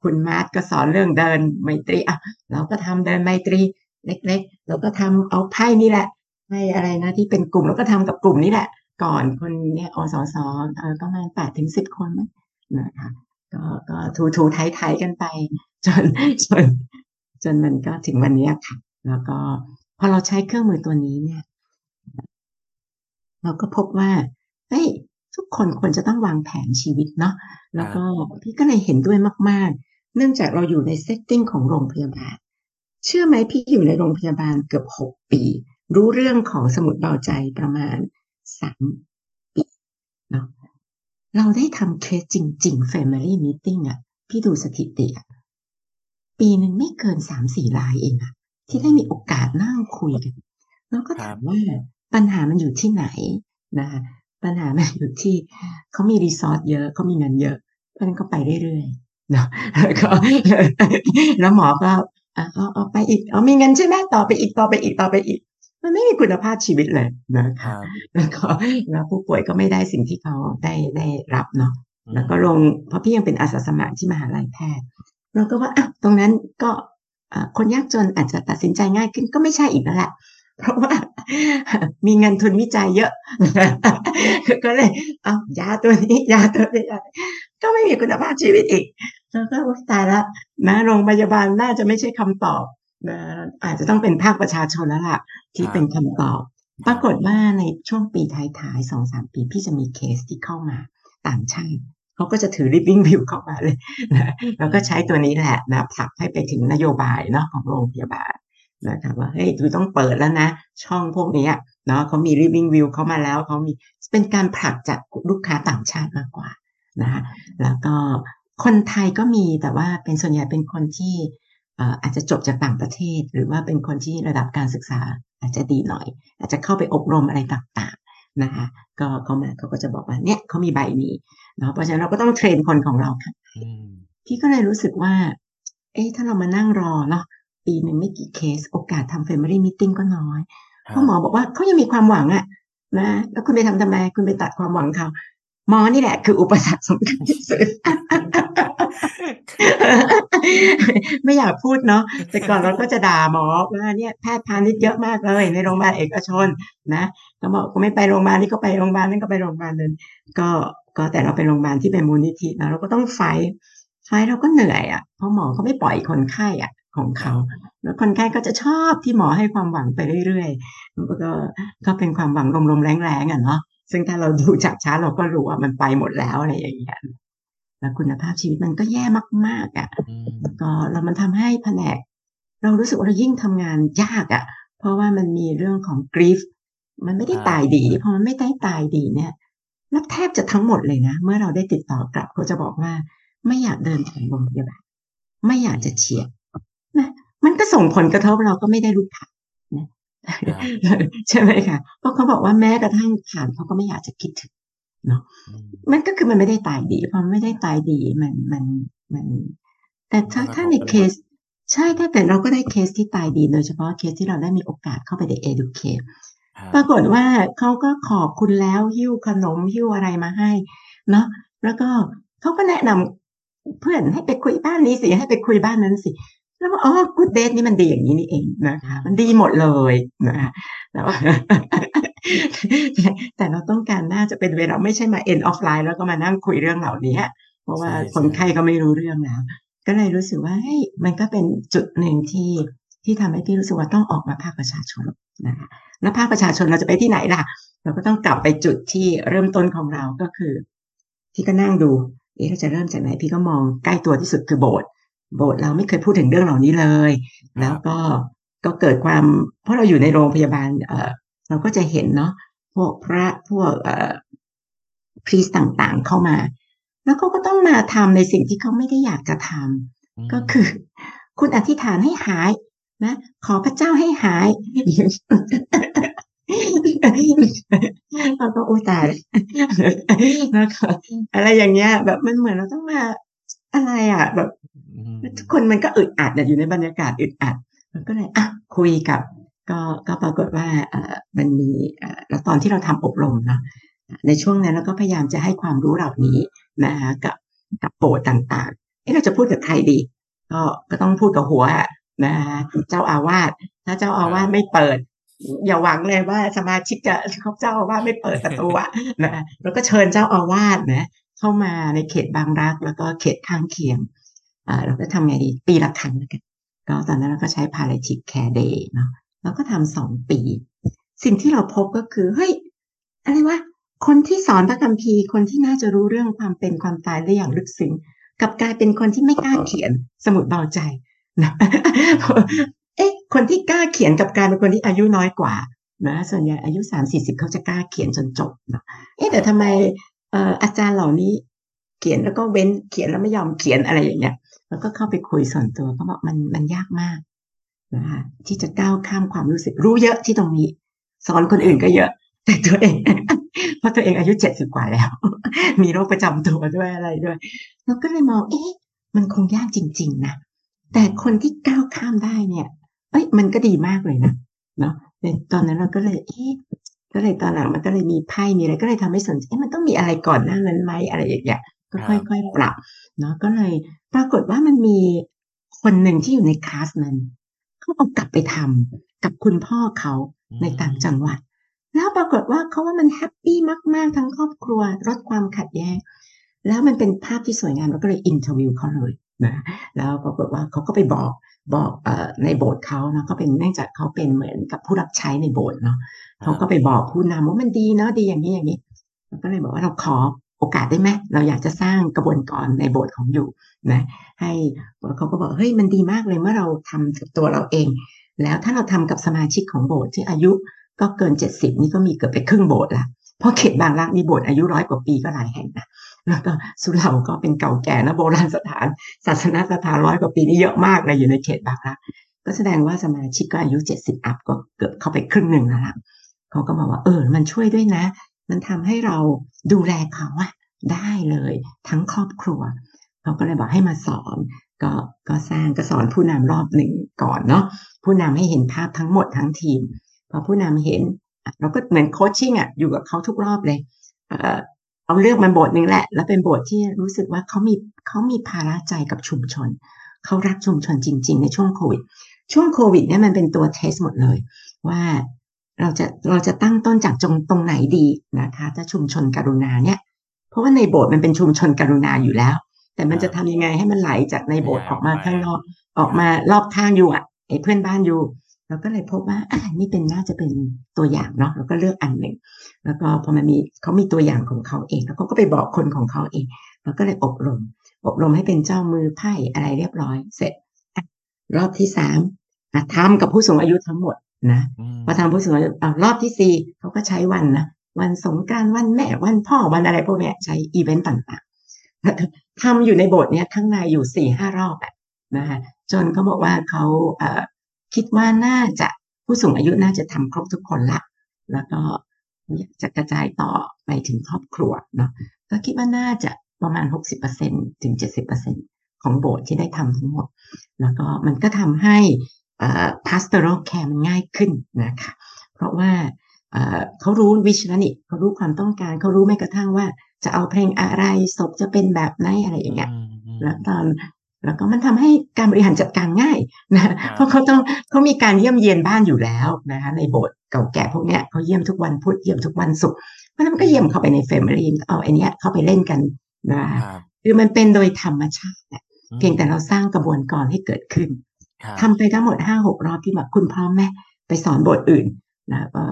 คุณมาร์ทก็สอนเรื่องเดินไมตรีอ่ะเราก็ทำเดินไมตรีเล็กๆเราก็ทำเอาไพ่นี่แหละไพ่อะไรนะที่เป็นกลุ่มเราก็ทำกับกลุ่มนี่แหละก่อนคนเนี่ยอสสประมาณ แปดถึงสิบ คนมั้ยนะคะก็ก็ถูๆไทยๆกันไปจนจนจนมันก็ถึงวันนี้ค่ะแล้วก็พอเราใช้เครื่องมือตัวนี้เนี่ยเราก็พบว่าเฮ้ยทุกคนควรจะต้องวางแผนชีวิตเนาะแล้วก็พี่ก็เลยเห็นด้วยมากๆเนื่องจากเราอยู่ในเซตติ้งของโรงพยาบาลเชื่อไหมพี่อยู่ในโรงพยาบาลเกือบหกปีรู้เรื่องของสมุดเบาใจประมาณสามปีเนาะเราได้ทำเคสจริงๆ Family Meeting อ่ะพี่ดูสถิติอ่ะปีหนึ่งไม่เกิน สามถึงสี่ รายเองอ่ะที่ได้มีโอกาสนั่งคุยกันแล้วก็ถามว่าปัญหามันอยู่ที่ไหนนะคะปัญหามันอยู่ที่เขามีรีซอสเยอะเขามีเงินเยอะเพราะนั้นก็ไปเรื่อยๆเนาะแล้วก็แล้วหมอก็อ่ะเอาไปอีกเอามีเงินใช่ไหมต่อไปอีกต่อไปอีกต่อไปอีกมันไม่มีคุณภาพชีวิตเลยนะคะแล้วก็แล้วผู้ป่วยก็ไม่ได้สิ่งที่เขาได้ได้รับเนาะแล้วก็ลงเพราะพี่ยังเป็นอาสาสมัครที่มหาวิทยาลัยแพทย์เราก็ว่าอ่ะตรงนั้นก็คนยากจนอาจจะตัดสินใจง่ายขึ้นก็ไม่ใช่อีกแล้วแหละ เพราะว่ามีเงินทุนวิจัยเยอะก็เลยเอายาตัวนี้ยาตัวนี้ก็ไม่มีคุณภาพชีวิตอีกแล้วก็ตายละนะโรงพยาบาลน่าจะไม่ใช่คำตอบอาจจะต้องเป็นภาคประชาชนแล้วล่ะที่เป็นคำตอบปรากฏว่าในช่วงปีท้ายๆ สองสาม ปีพี่จะมีเคสที่เข้ามาต่างชาติเขาก็จะถือ living will เข้ามาเลยนะแล้วก็ใช้ตัวนี้แหละนะผลักให้ไปถึงนโยบายเนาะของโรงพยาบาลนะครับว่าเฮ้ยคุณต้องเปิดแล้วนะช่องพวกนี้เนาะเขามี living will เข้ามาแล้วเขามีเป็นการผลักจากลูกค้าต่างชาติมากกว่านะแล้วก็คนไทยก็มีแต่ว่าเป็นส่วนใหญ่เป็นคนที่อาจจะจบจากต่างประเทศหรือว่าเป็นคนที่ระดับการศึกษาอาจจะดีหน่อยอาจจะเข้าไปอบรมอะไรต่างๆนะคะก็เขามาเขาก็จะบอกว่าเนี่ยเขามีใบนี้เนาะเพราะฉะนั้นเราก็ต้องเทรนคนของเราค่ะพี่ก็เลยรู้สึกว่าเอ๊ะถ้าเรามานั่งรอเนาะปีหนึ่งไม่กี่เคสโอกาสทำ family meeting ก็น้อยเพราะหมอบอกว่าเขายังมีความหวังอะนะแล้วคุณไปทำทำไมคุณไปตัดความหวังเขาหมอนี่แหละคืออุปสรรคสำคัญที่สุดไม่อยากพูดเนาะแต่ก่อนเราก็จะด่าหมอว่าเนี่ยแพทย์พาณิชย์เยอะมากเลยในโรงพยาบาลเอกชนนะก็บอกก็ไม่ไปโรงพยาบาลนี่ก็ไปโรงพยาบาลนั่นก็ไปโรงพยาบาลนั้นก็ก็แต่เราไปโรงพยาบาลที่เป็นมูลนิธินะเราก็ต้องไฟไฟเราก็เหนื่อยอ่ะเพราะหมอเขาไม่ปล่อยคนไข้อ่ะของเขาแล้วคนไข้ก็จะชอบที่หมอให้ความหวังไปเรื่อยๆมันก็ก็เป็นความหวังลมๆแรงๆอ่ะเนาะซึ่งถ้าเราดูจากช้าเราก็รู้ว่ามันไปหมดแล้วอะไรอย่างเงี้ยแล้วคุณภาพชีวิตมันก็แย่มากๆอ่ะแล้วก็เรามันทำให้แผนกเรารู้สึกว่าเรายิ่งทำงานยากอ่ะเพราะว่ามันมีเรื่องของ grief มันไม่ได้ตายดีเพราะมันไม่ได้ตายดีเนี่ยนับแทบจะทั้งหมดเลยนะเมื่อเราได้ติดต่อกลับเขาจะบอกว่าไม่อยากเดินทางโรงพยาบาลไม่อยากจะเฉียดนะมันก็ส่งผลกระทบเราก็ไม่ได้รู้ค่ะนะใช่ไหมคะเพราะเขาบอกว่าแม้กระทั่งผ่านเขาก็ไม่อยากจะคิดถึงเนาะมันก็คือมันไม่ได้ตายดีเพราะไม่ได้ตายดีมันมันมันแต่ถ้าถ้าในเคสใช่ถ้าแต่เราก็ได้เคสที่ตายดีโดยเฉพาะเคสที่เราได้มีโอกาสเข้าไปใน educate ปรากฏว่าเขาก็ขอบคุณแล้วหิ้วขนมหิ้วอะไรมาให้เนาะแล้วก็เขาก็แนะนำเพื่อนให้ไปคุยบ้านนี้สิให้ไปคุยบ้านนั้นสิแล้วว่าอ๋อ good date นี่มันดีอย่างนี้นี่เองนะคะมันดีหมดเลยนะคะแต่ว่าแต่เราต้องการน่าจะเป็นเวลาไม่ใช่มา end of line แล้วก็มานั่งคุยเรื่องเหล่านี้เพราะว่าคนไข้ก็ไม่รู้เรื่องแล้วก็เลยรู้สึกว่าเฮ้ยมันก็เป็นจุดหนึ่งที่ที่ทำให้พี่รู้สึกว่าต้องออกมาภาคประชาชนนะคะแล้วภาคประชาชนเราจะไปที่ไหนล่ะเราก็ต้องกลับไปจุดที่เริ่มต้นของเราก็คือพี่ก็นั่งดูเอ๊ะเราจะเริ่มจากไหนพี่ก็มองใกล้ตัวที่สุดคือโบสถ์โบสถ์เราไม่เคยพูดถึงเรื่องเหล่านี้เลยแล้วก็ก็เกิดความเพราะเราอยู่ในโรงพยาบาลเอ่อเราก็จะเห็นเนาะพวกพระพวกเอ่อพรีสต่างๆเข้ามาแล้วเขาก็ต้องมาทำในสิ่งที่เขาไม่ได้อยากจะทำก็คือคุณอธิษฐานให้หายนะขอพระเจ้าให้หาย เราก็โอ้ตายแล้วก็อะไรอย่างเงี้ยแบบมันเหมือนเราต้องมาอะไรอ่ะแบบทุกคนมันก็อึดอัดอยู่ในบรรยากาศอึดอัดมันก็เลยอ่ะคุยกับก็ก็ปรากฏว่าเอ่อมันมีเอ่อแล้วตอนที่เราทำอบรมเนาะในช่วงนั้นเราก็พยายามจะให้ความรู้เหล่านี้นะคะกับกับโปรต่างๆเอ๊ะเราจะพูดกับใครดีก็ก็ต้องพูดกับหัวนะคะเจ้าอาวาสถ้าเจ้าอาวาสไม่เปิดอย่าหวังเลยว่าสมาชิกจะเขาเจ้าอาวาสไม่เปิดประตูอ่ะนะแล้วก็เชิญเจ้าอาวาสนะเข้ามาในเขตบางรักแล้วก็เขตข้างเคียงเราก็ทำไงดีปีละครั้งแล้วกันก็ตอนนั้นเราก็ใช้ palliative care day เนาะแล้วก็ทำสองปีสิ่งที่เราพบก็คือเฮ้ยอะไรวะคนที่สอนพระคัมภีร์คนที่น่าจะรู้เรื่องความเป็นความตายได้อย่างลึกซึ้งกับกลายเป็นคนที่ไม่กล้าเขียนสมุดเบาใจนะเอ๊ะคนที่กล้าเขียนกับกลายเป็นคนที่อายุน้อยกว่านะส่วนใหญ่อายุ สามสิบสี่สิบ เขาจะกล้าเขียนจนจบนะเอ๊ะแต่ทำไมเอ่ออาจารย์เหล่านี้เขียนแล้วก็เว้นเขียนแล้วไม่ยอมเขียนอะไรอย่างเงี้ยแล้วก็เข้าไปคุยส่วนตัวเขาบอกมันมันยากมากนะคะที่จะก้าวข้ามความรู้สึกรู้เยอะที่ตรงนี้สอนคนอื่นก็เยอะแต่ตัวเองเพราะตัวเองอายุเจ็ดสิบกว่าแล้วมีโรคประจำตัวด้วยอะไรด้วยเราก็เลยมองเอ๊ะมันคงยากจริงๆนะแต่คนที่ก้าวข้ามได้เนี่ยเอ้ยมันก็ดีมากเลยนะเนาะตอนนั้นเราก็เลยเอ๊ะก็เลยตอนหลังมันก็เลยมีไพ่มีอะไรก็เลยทำให้สนใจมันต้องมีอะไรก่อนหน้านั้นไหมอะไรอย่างเงี้ยก็ค่อยๆปรับเนาะก็เลยปรากฏว่ามันมีคนหนึ่งที่อยู่ในคลาสนั้นเขาเอากลับไปทำกับคุณพ่อเขา ในต่างจังหวัดแล้วปรากฏว่าเขาว่ามันแฮปปี้มากๆทั้งครอบครัวลดความขัดแย้งแล้วมันเป็นภาพที่สวยงามเราก็เลยอินเทอร์วิวเขาเลยนะแล้วปรากฏว่าเขาก็ไปบอกบอกในโบสถ์เขานะเขาเป็นเนื่องจากเขาเป็นเหมือนกับผู้รับใช้ในโบสถ์เนาะเขาก็ไปบอกผู้นำว่ามันดีเนาะดีอย่างนี้อย่างนี้เราก็เลยบอกว่าเราขอโอกาสได้ไหมเราอยากจะสร้างกระบวนการในโบสถ์ของอยู่นะให้เขาก็บอกเฮ้ยมันดีมากเลยเมื่อเราทำกับตัวเราเองแล้วถ้าเราทำกับสมาชิกของโบสถ์ที่อายุก็เกินเจ็ดสิบนี่ก็มีเกือบไปครึ่งโบสถ์ละเพราะเขตบางรักมีโบสถ์อายุร้อยกว่าปีก็หลายแห่งนะแล้วก็สุเหร่าก็เป็นเก่าแก่นะโบราณสถานศาสนสถานร้อยกว่าปีนี่เยอะมากเลยอยู่ในเขตบางรักก็แสดงว่าสมาชิกก็อายุเจ็ดสิบอัพก็เกือบเข้าไปครึ่งนึงแล้วล่ะเขาก็บอกว่าเออมันช่วยด้วยนะมันทำให้เราดูแลเขาอะได้เลยทั้งครอบครัวเขาก็เลยบอกให้มาสอนก็ก็สร้างก็สอนผู้นำรอบหนึ่งก่อนเนาะผู้นำให้เห็นภาพทั้งหมดทั้งทีมพอผู้นำเห็นเราก็เหมือนโคชชิ่งอะอยู่กับเขาทุกรอบเลยเออเอาเลือกมันบทหนึ่งแหละแล้วเป็นบทที่รู้สึกว่าเขามีเขามีภาระใจกับชุมชนเขารักชุมชนจริงๆในช่วงโควิดช่วงโควิดเนี่ยมันเป็นตัวเทสหมดเลยว่าเราจะเราจะตั้งต้นจากตรงตรงไหนดีนะคะถ้าชุมชนกรุณาเนี่ยเพราะว่าในโบสถ์มันเป็นชุมชนกรุณาอยู่แล้วแต่มันจะทำยังไงให้มันไหลจากในโบสถ์ออกมาข้างนอกออกมารอบข้างอยู่อ่ะไอ้เพื่อนบ้านอยู่เราก็เลยพบว่าอ่ะนี่เป็นน่าจะเป็นตัวอย่างเนาะแล้วก็เลือกอันหนึ่งแล้วก็พอมันมีเขามีตัวอย่างของเขาเองแล้วก็ไปบอกคนของเขาเองแล้วก็เลยอบรมอบรมให้เป็นเจ้ามือไพ่อะไรเรียบร้อยเสร็จรอบที่สามทำกับผู้สูงอายุทั้งหมดนะพอทำผู้สูงอายุรอบที่สี่เขาก็ใช้วันนะวันสงกรานต์วันแม่วันพ่อวันอะไรพวกนี้ใช้อีเวนต์ต่างๆทำอยู่ในโบสถ์เนี้ยข้างในอยู่สี่ห้ารอบแบบนะคะจนเขาบอกว่าเขาคิดว่าน่าจะผู้สูงอายุน่าจะทำครบทุกคนละแล้วก็จะกระจายต่อไปถึงครอบครัวเนาะก็คิดว่าน่าจะประมาณ หกสิบเปอร์เซ็นต์ ถึง เจ็ดสิบเปอร์เซ็นต์ ของโบสถ์ที่ได้ทำทั้งหมดแล้วก็มันก็ทำให้pastoral care มันง่ายขึ้นนะคะเพราะว่าเขารู้วิชั่นนี่เขารู้ความต้องการเขารู้แม้กระทั่งว่าจะเอาเพลงอะไรศพจะเป็นแบบไหนอะไรอย่างเงี้ยแล้วตอนแล้วก็มันทำให้การบริหารจัดการง่ายนะเพราะเขาต้องเขามีการเยี่ยมเยียนบ้านอยู่แล้วนะคะในโบสถ์เก่าแก่พวกเนี้ยเขาเยี่ยมทุกวันพุธเยี่ยมทุกวันศุกร์เพราะนั้นก็เยี่ยมเข้าไปใน family เอาไอเนี้ยเข้าไปเล่นกันนะคือมันเป็นโดยธรรมชาติเพียงแต่เราสร้างกระบวนการให้เกิดขึ้นทำไปทั้งหมด ห้าหก รอบที่แบบคุณพร้อมไหมไปสอนบทอื่นนะก็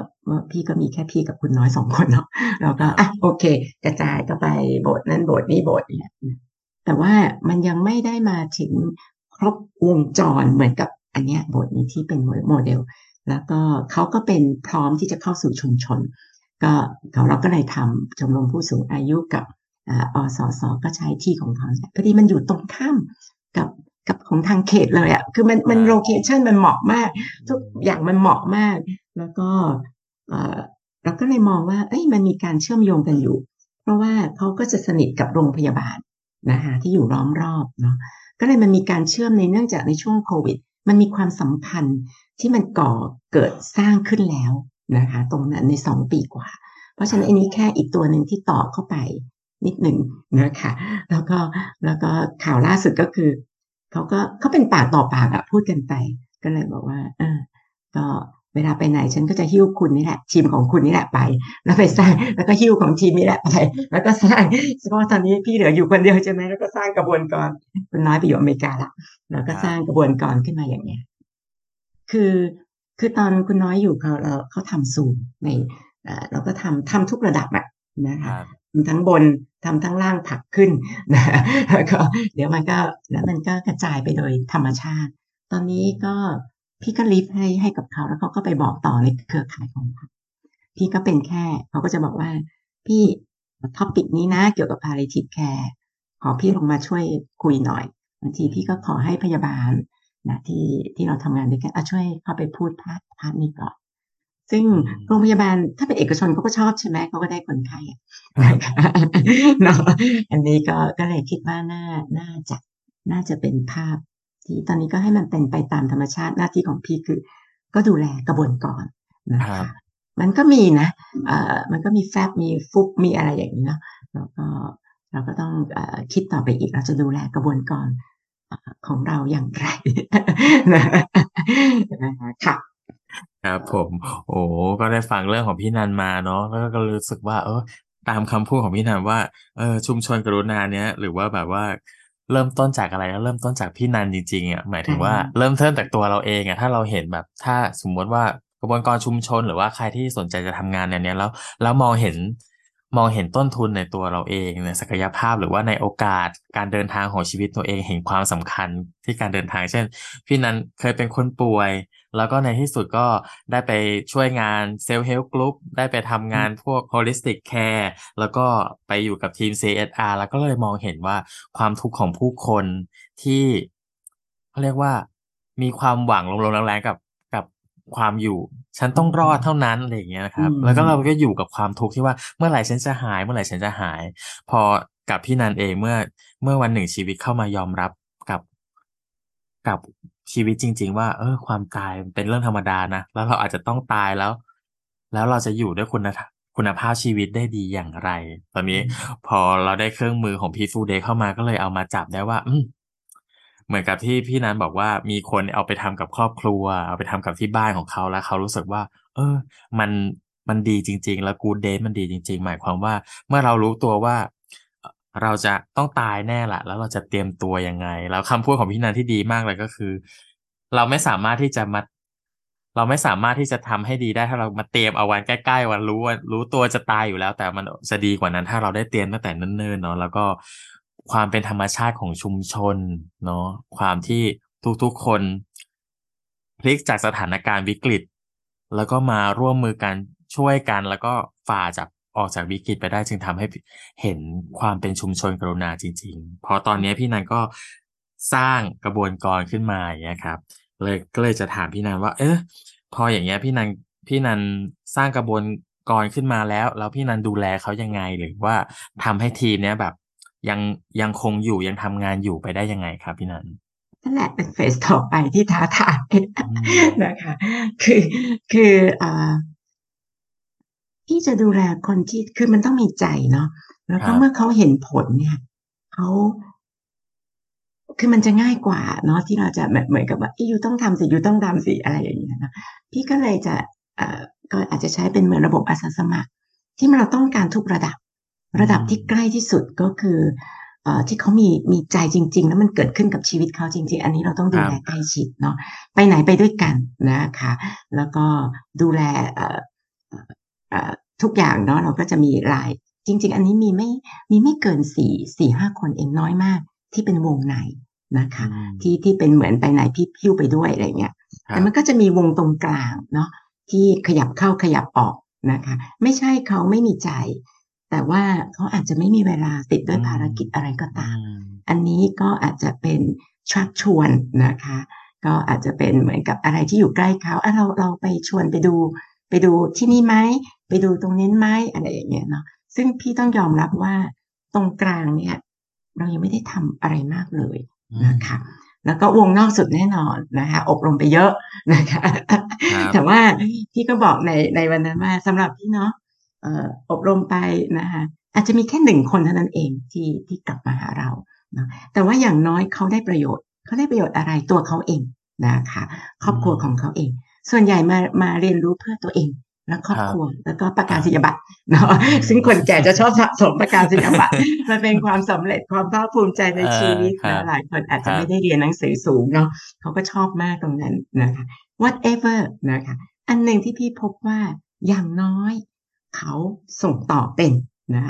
พี่ก็มีแค่พี่กับคุณน้อยสองคนเนาะเราก็อ่ะโอเคกระจายก็ไปบทนั้นบทนี้บทเนี่ยแต่ว่ามันยังไม่ได้มาถึงครบวงจรเหมือนกับอันเนี้ยบทนี้ที่เป็นโมเดลแล้วก็เขาก็เป็นพร้อมที่จะเข้าสู่ชุมชนก็เขาเราก็เลยทำชมรมผู้สูงอายุกับอสสก็ใช้ที่ของเขาพอดีมันอยู่ตรงข้ามกับกับของทางเขตเลยอ่ะคือมันมันโลเคชั่นมันเหมาะมากทุกอย่างมันเหมาะมากแล้วก็เอ่อเราก็เลยมองว่าเอ้ยมันมีการเชื่อมโยงกันอยู่เพราะว่าเขาก็จะสนิทกับโรงพยาบาลนะคะที่อยู่ล้อมรอบเนาะก็เลยมันมีการเชื่อมในเนื่องจากในช่วงโควิดมันมีความสัมพันธ์ที่มันก่อเกิดสร้างขึ้นแล้วนะคะตรงนั้นในสองปีกว่าเพราะฉะนั้นอันนี้แค่อีกตัวนึงที่ต่อเข้าไปนิดนึงนะคะแล้วก็แล้วก็ข่าวล่าสุดก็คือเขาก็เขาเป็นปากต่อปากอะพูดกันไปก็เลยบอกว่าเออก็เวลาไปไหนฉันก็จะหิ้วคุณนี่แหละทีมของคุณนี่แหละไปแล้วไปสร้างแล้วก็หิ้วของทีมนี่แหละไปแล้วก็สร้างเฉพาะตอนนี้พี่เหลืออยู่คนเดียวใช่ไหมแล้วก็สร้างกระบวนการคุณน้อยไปอยู่อเมริกาละแล้วก็สร้างกระบวนการขึ้นมาอย่างเงี้ยคือคือตอนคุณน้อยอยู่เขาเราเขาทำซูมในเราก็ทำทำทุกระดับอะนะคะทั้งบนทำทั้งล่างผักขึ้นนะแล้วก็เดี๋ยวมันก็แล้วมันก็กระจายไปโดยธรรมชาติตอนนี้ก็พี่ก็ลิฟให้ให้กับเขาแล้วเขาก็ไปบอกต่อในเครือข่ายของเขาพี่ก็เป็นแค่เขาก็จะบอกว่าพี่ท็อปิกนี้นะเกี่ยวกับ palliative care ขอพี่ลงมาช่วยคุยหน่อยบางทีพี่ก็ขอให้พยาบาลนะที่ที่เราทำงานด้วยกันช่วยเข้าไปพูดพาร์ทพาร์ทนี้ก่อนซึ่งโรงพยาบาลถ้าเป็นเอกชนเขาก็ชอบใช่ไหมเขาก็ได้คนไข้อะเนาะอันนี้ก็ก็เลยคิดว่าน่าน่าจะน่าจะเป็นภาพที่ตอนนี้ก็ให้มันเป็นไปตามธรรมชาติหน้าที่ของพี่คือก็ดูแลกระบวนการนะคะมันก็มีนะเอ่อมันก็มีแฟบมีฟุบมีอะไรอย่างนี้เนาะแล้วก็เราก็ต้องเอ่อคิดต่อไปอีกเราจะดูแลกระบวนการของเราอย่างไรนะคะค่ะ ครับผมโอ้ก็ได้ฟังเรื่องของพี่นันมาเนาะแล้วก็รู้สึกว่าเออตามคำพูดของพี่นันว่าเออชุมชนกรุณาเนี้ยหรือว่าแบบว่าเริ่มต้นจากอะไรแล้วเริ่มต้นจากพี่นันจริงๆอ่ะหมายถึงว่าเริ่มต้นจากตัวเราเองอ่ะถ้าเราเห็นแบบถ้าสมมติว่ากระบวนการชุมชนหรือว่าใครที่สนใจจะทำงานในเนี้ยแล้วแล้วมองเห็นมองเห็นต้นทุนในตัวเราเองในศักยภาพหรือว่าในโอกาสการเดินทางของชีวิตตัวเองเห็นความสำคัญที่การเดินทางเช่นพี่นันเคยเป็นคนป่วยแล้วก็ในที่สุดก็ได้ไปช่วยงานเซลฟ์เฮลท์กรุ๊ปได้ไปทำงานพวกโฮลิสติกแคร์แล้วก็ไปอยู่กับทีม ซี เอส อาร์ แล้วก็เลยมองเห็นว่าความทุกข์ของผู้คนที่เขาเรียกว่ามีความหวังลงๆแรงๆกับความอยู่ฉันต้องรอดเท่านั้นอะไรอย่างเงี้ยนะครับแล้วก็เราก็อยู่กับความทุกข์ที่ว่าเมื่อไหร่ฉันจะหายเมื่อไหร่ฉันจะหายพอกับพี่นันเองเมื่อเมื่อวันหนึ่งชีวิตเข้ามายอมรับกับกับชีวิตจริงๆว่าเออความตายเป็นเรื่องธรรมดานะแล้วเราอาจจะต้องตายแล้วแล้วเราจะอยู่ด้วยคุณคุณภาพชีวิตได้ดีอย่างไรตอนนี้พอเราได้เครื่องมือของ Pete Fouldes เข้ามาก็เลยเอามาจับได้ว่าเหมือนกับที่พี่นันบอกว่ามีคนเอาไปทำกับครอบครัวเอาไปทำกับที่บ้านของเขาแล้วเขารู้สึกว่าเออมันมันดีจริงๆแล้วกูเดทมันดีจริงๆหมายความว่าเมื่อเรารู้ตัวว่าเราจะต้องตายแน่ละแล้วเราจะเตรียมตัวยังไงแล้วคำพูดของพี่นันที่ดีมากเลยก็คือเราไม่สามารถที่จะมาเราไม่สามารถที่จะทำให้ดีได้ถ้าเรามาเตรียมเอาวันใกล้ๆวันรู้ว่ารู้ตัวจะตายอยู่แล้วแต่มันจะดีกว่านั้นถ้าเราได้เตรียมตั้งแต่เนิ่นๆเนาะแล้วก็ความเป็นธรรมชาติของชุมชนเนาะความที่ทุกๆคนพลิกจากสถานการณ์วิกฤตแล้วก็มาร่วมมือกันช่วยกันแล้วก็ฝ่าจากออกจากวิกฤตไปได้จึงทำให้เห็นความเป็นชุมชนกรุณาจริงๆเพราะตอนนี้พี่นันก็สร้างกระบวนการขึ้นมาอย่างเงี้ยครับเลยก็เลยจะถามพี่นันว่าเออพออย่างเงี้ยพี่นันพี่นันสร้างกระบวนการขึ้นมาแล้วแล้วพี่นันดูแลเขายังไงหรือว่าทำให้ทีมเนี้ยแบบยังยังคงอยู่ยังทำงานอยู่ไปได้ยังไงครับพี่นันนั่นแหละเป็นเฟสต่อไปที่ท้าทายนะคะคือคืออ่าที่จะดูแลคนที่คือมันต้องมีใจเนาะแล้วก็เมื่อเขาเห็นผลเนี่ยเขาคือมันจะง่ายกว่าเนาะที่เราจะเหมือนกับว่าอีอยู่ต้องทำสิอยู่ต้องทำสิอะไรอย่างเงี้ยนะพี่ก็เลยจะเอ่อก็อาจจะใช้เป็นเหมือนระบบอาสาสมัครที่เราต้องการทุกระดับระดับที่ใกล้ที่สุดก็คือเอ่อที่เขามีมีใจจริงๆแล้วมันเกิดขึ้นกับชีวิตเขาจริงๆอันนี้เราต้องดูแลใกล้ชิดเนาะไปไหนไปด้วยกันนะคะแล้วก็ดูแลเอ่อเอ่อทุกอย่างเนาะเราก็จะมีไลน์จริงๆอันนี้มีไม่มีไม่เกินสี่ สี่ ห้าคนเองน้อยมากที่เป็นวงในนะคะที่ที่เป็นเหมือนไปไหนพี่พิ้วไปด้วยอะไรเงี้ยแต่มันก็จะมีวงตรงกลางเนาะที่ขยับเข้าขยับออกนะคะไม่ใช่เขาไม่มีใจแต่ว่าเขาอาจจะไม่มีเวลาติดด้วยภารกิจอะไรก็ตามอันนี้ก็อาจจะเป็นชักชวนนะคะก็อาจจะเป็นเหมือนกับอะไรที่อยู่ใกล้เขาอ่ะเราเราไปชวนไปดูไปดูที่นี่ไหมไปดูตรงนี้ไหมอะไรอย่างเงี้ยเนาะซึ่งพี่ต้องยอมรับว่าตรงกลางเนี่ยเรายังไม่ได้ทำอะไรมากเลยนะคะแล้วก็วงนอกสุดแน่นอนนะคะอบรมไปเยอะนะคะแต่ว่าพี่ก็บอกในในวันนั้นว่าสำหรับพี่เนาะอบรมไปนะคะอาจจะมีแค่หนึ่งคนเท่านั้นเองที่ที่กลับมาหาเรานะแต่ว่าอย่างน้อยเขาได้ประโยชน์เขาได้ประโยชน์อะไรตัวเขาเองนะคะครอบครัวของเขาเองส่วนใหญ่มามาเรียนรู้เพื่อตัวเองและครอบครัวแล้วก็ประกาศนียบัตรเนาะซึ่งคนแก่จะชอบสะสมประกาศนียบัตรมันเป็นความสำเร็จความภาคภูมิใจในชีวิตนะหลายคนอาจจะไม่ได้เรียนหนังสือสูงเนาะเขาก็ชอบมากตรงนั้นนะคะ whatever นะคะอันนึงที่พี่พบว่าอย่างน้อยเขาส่งต่อเป็นนะ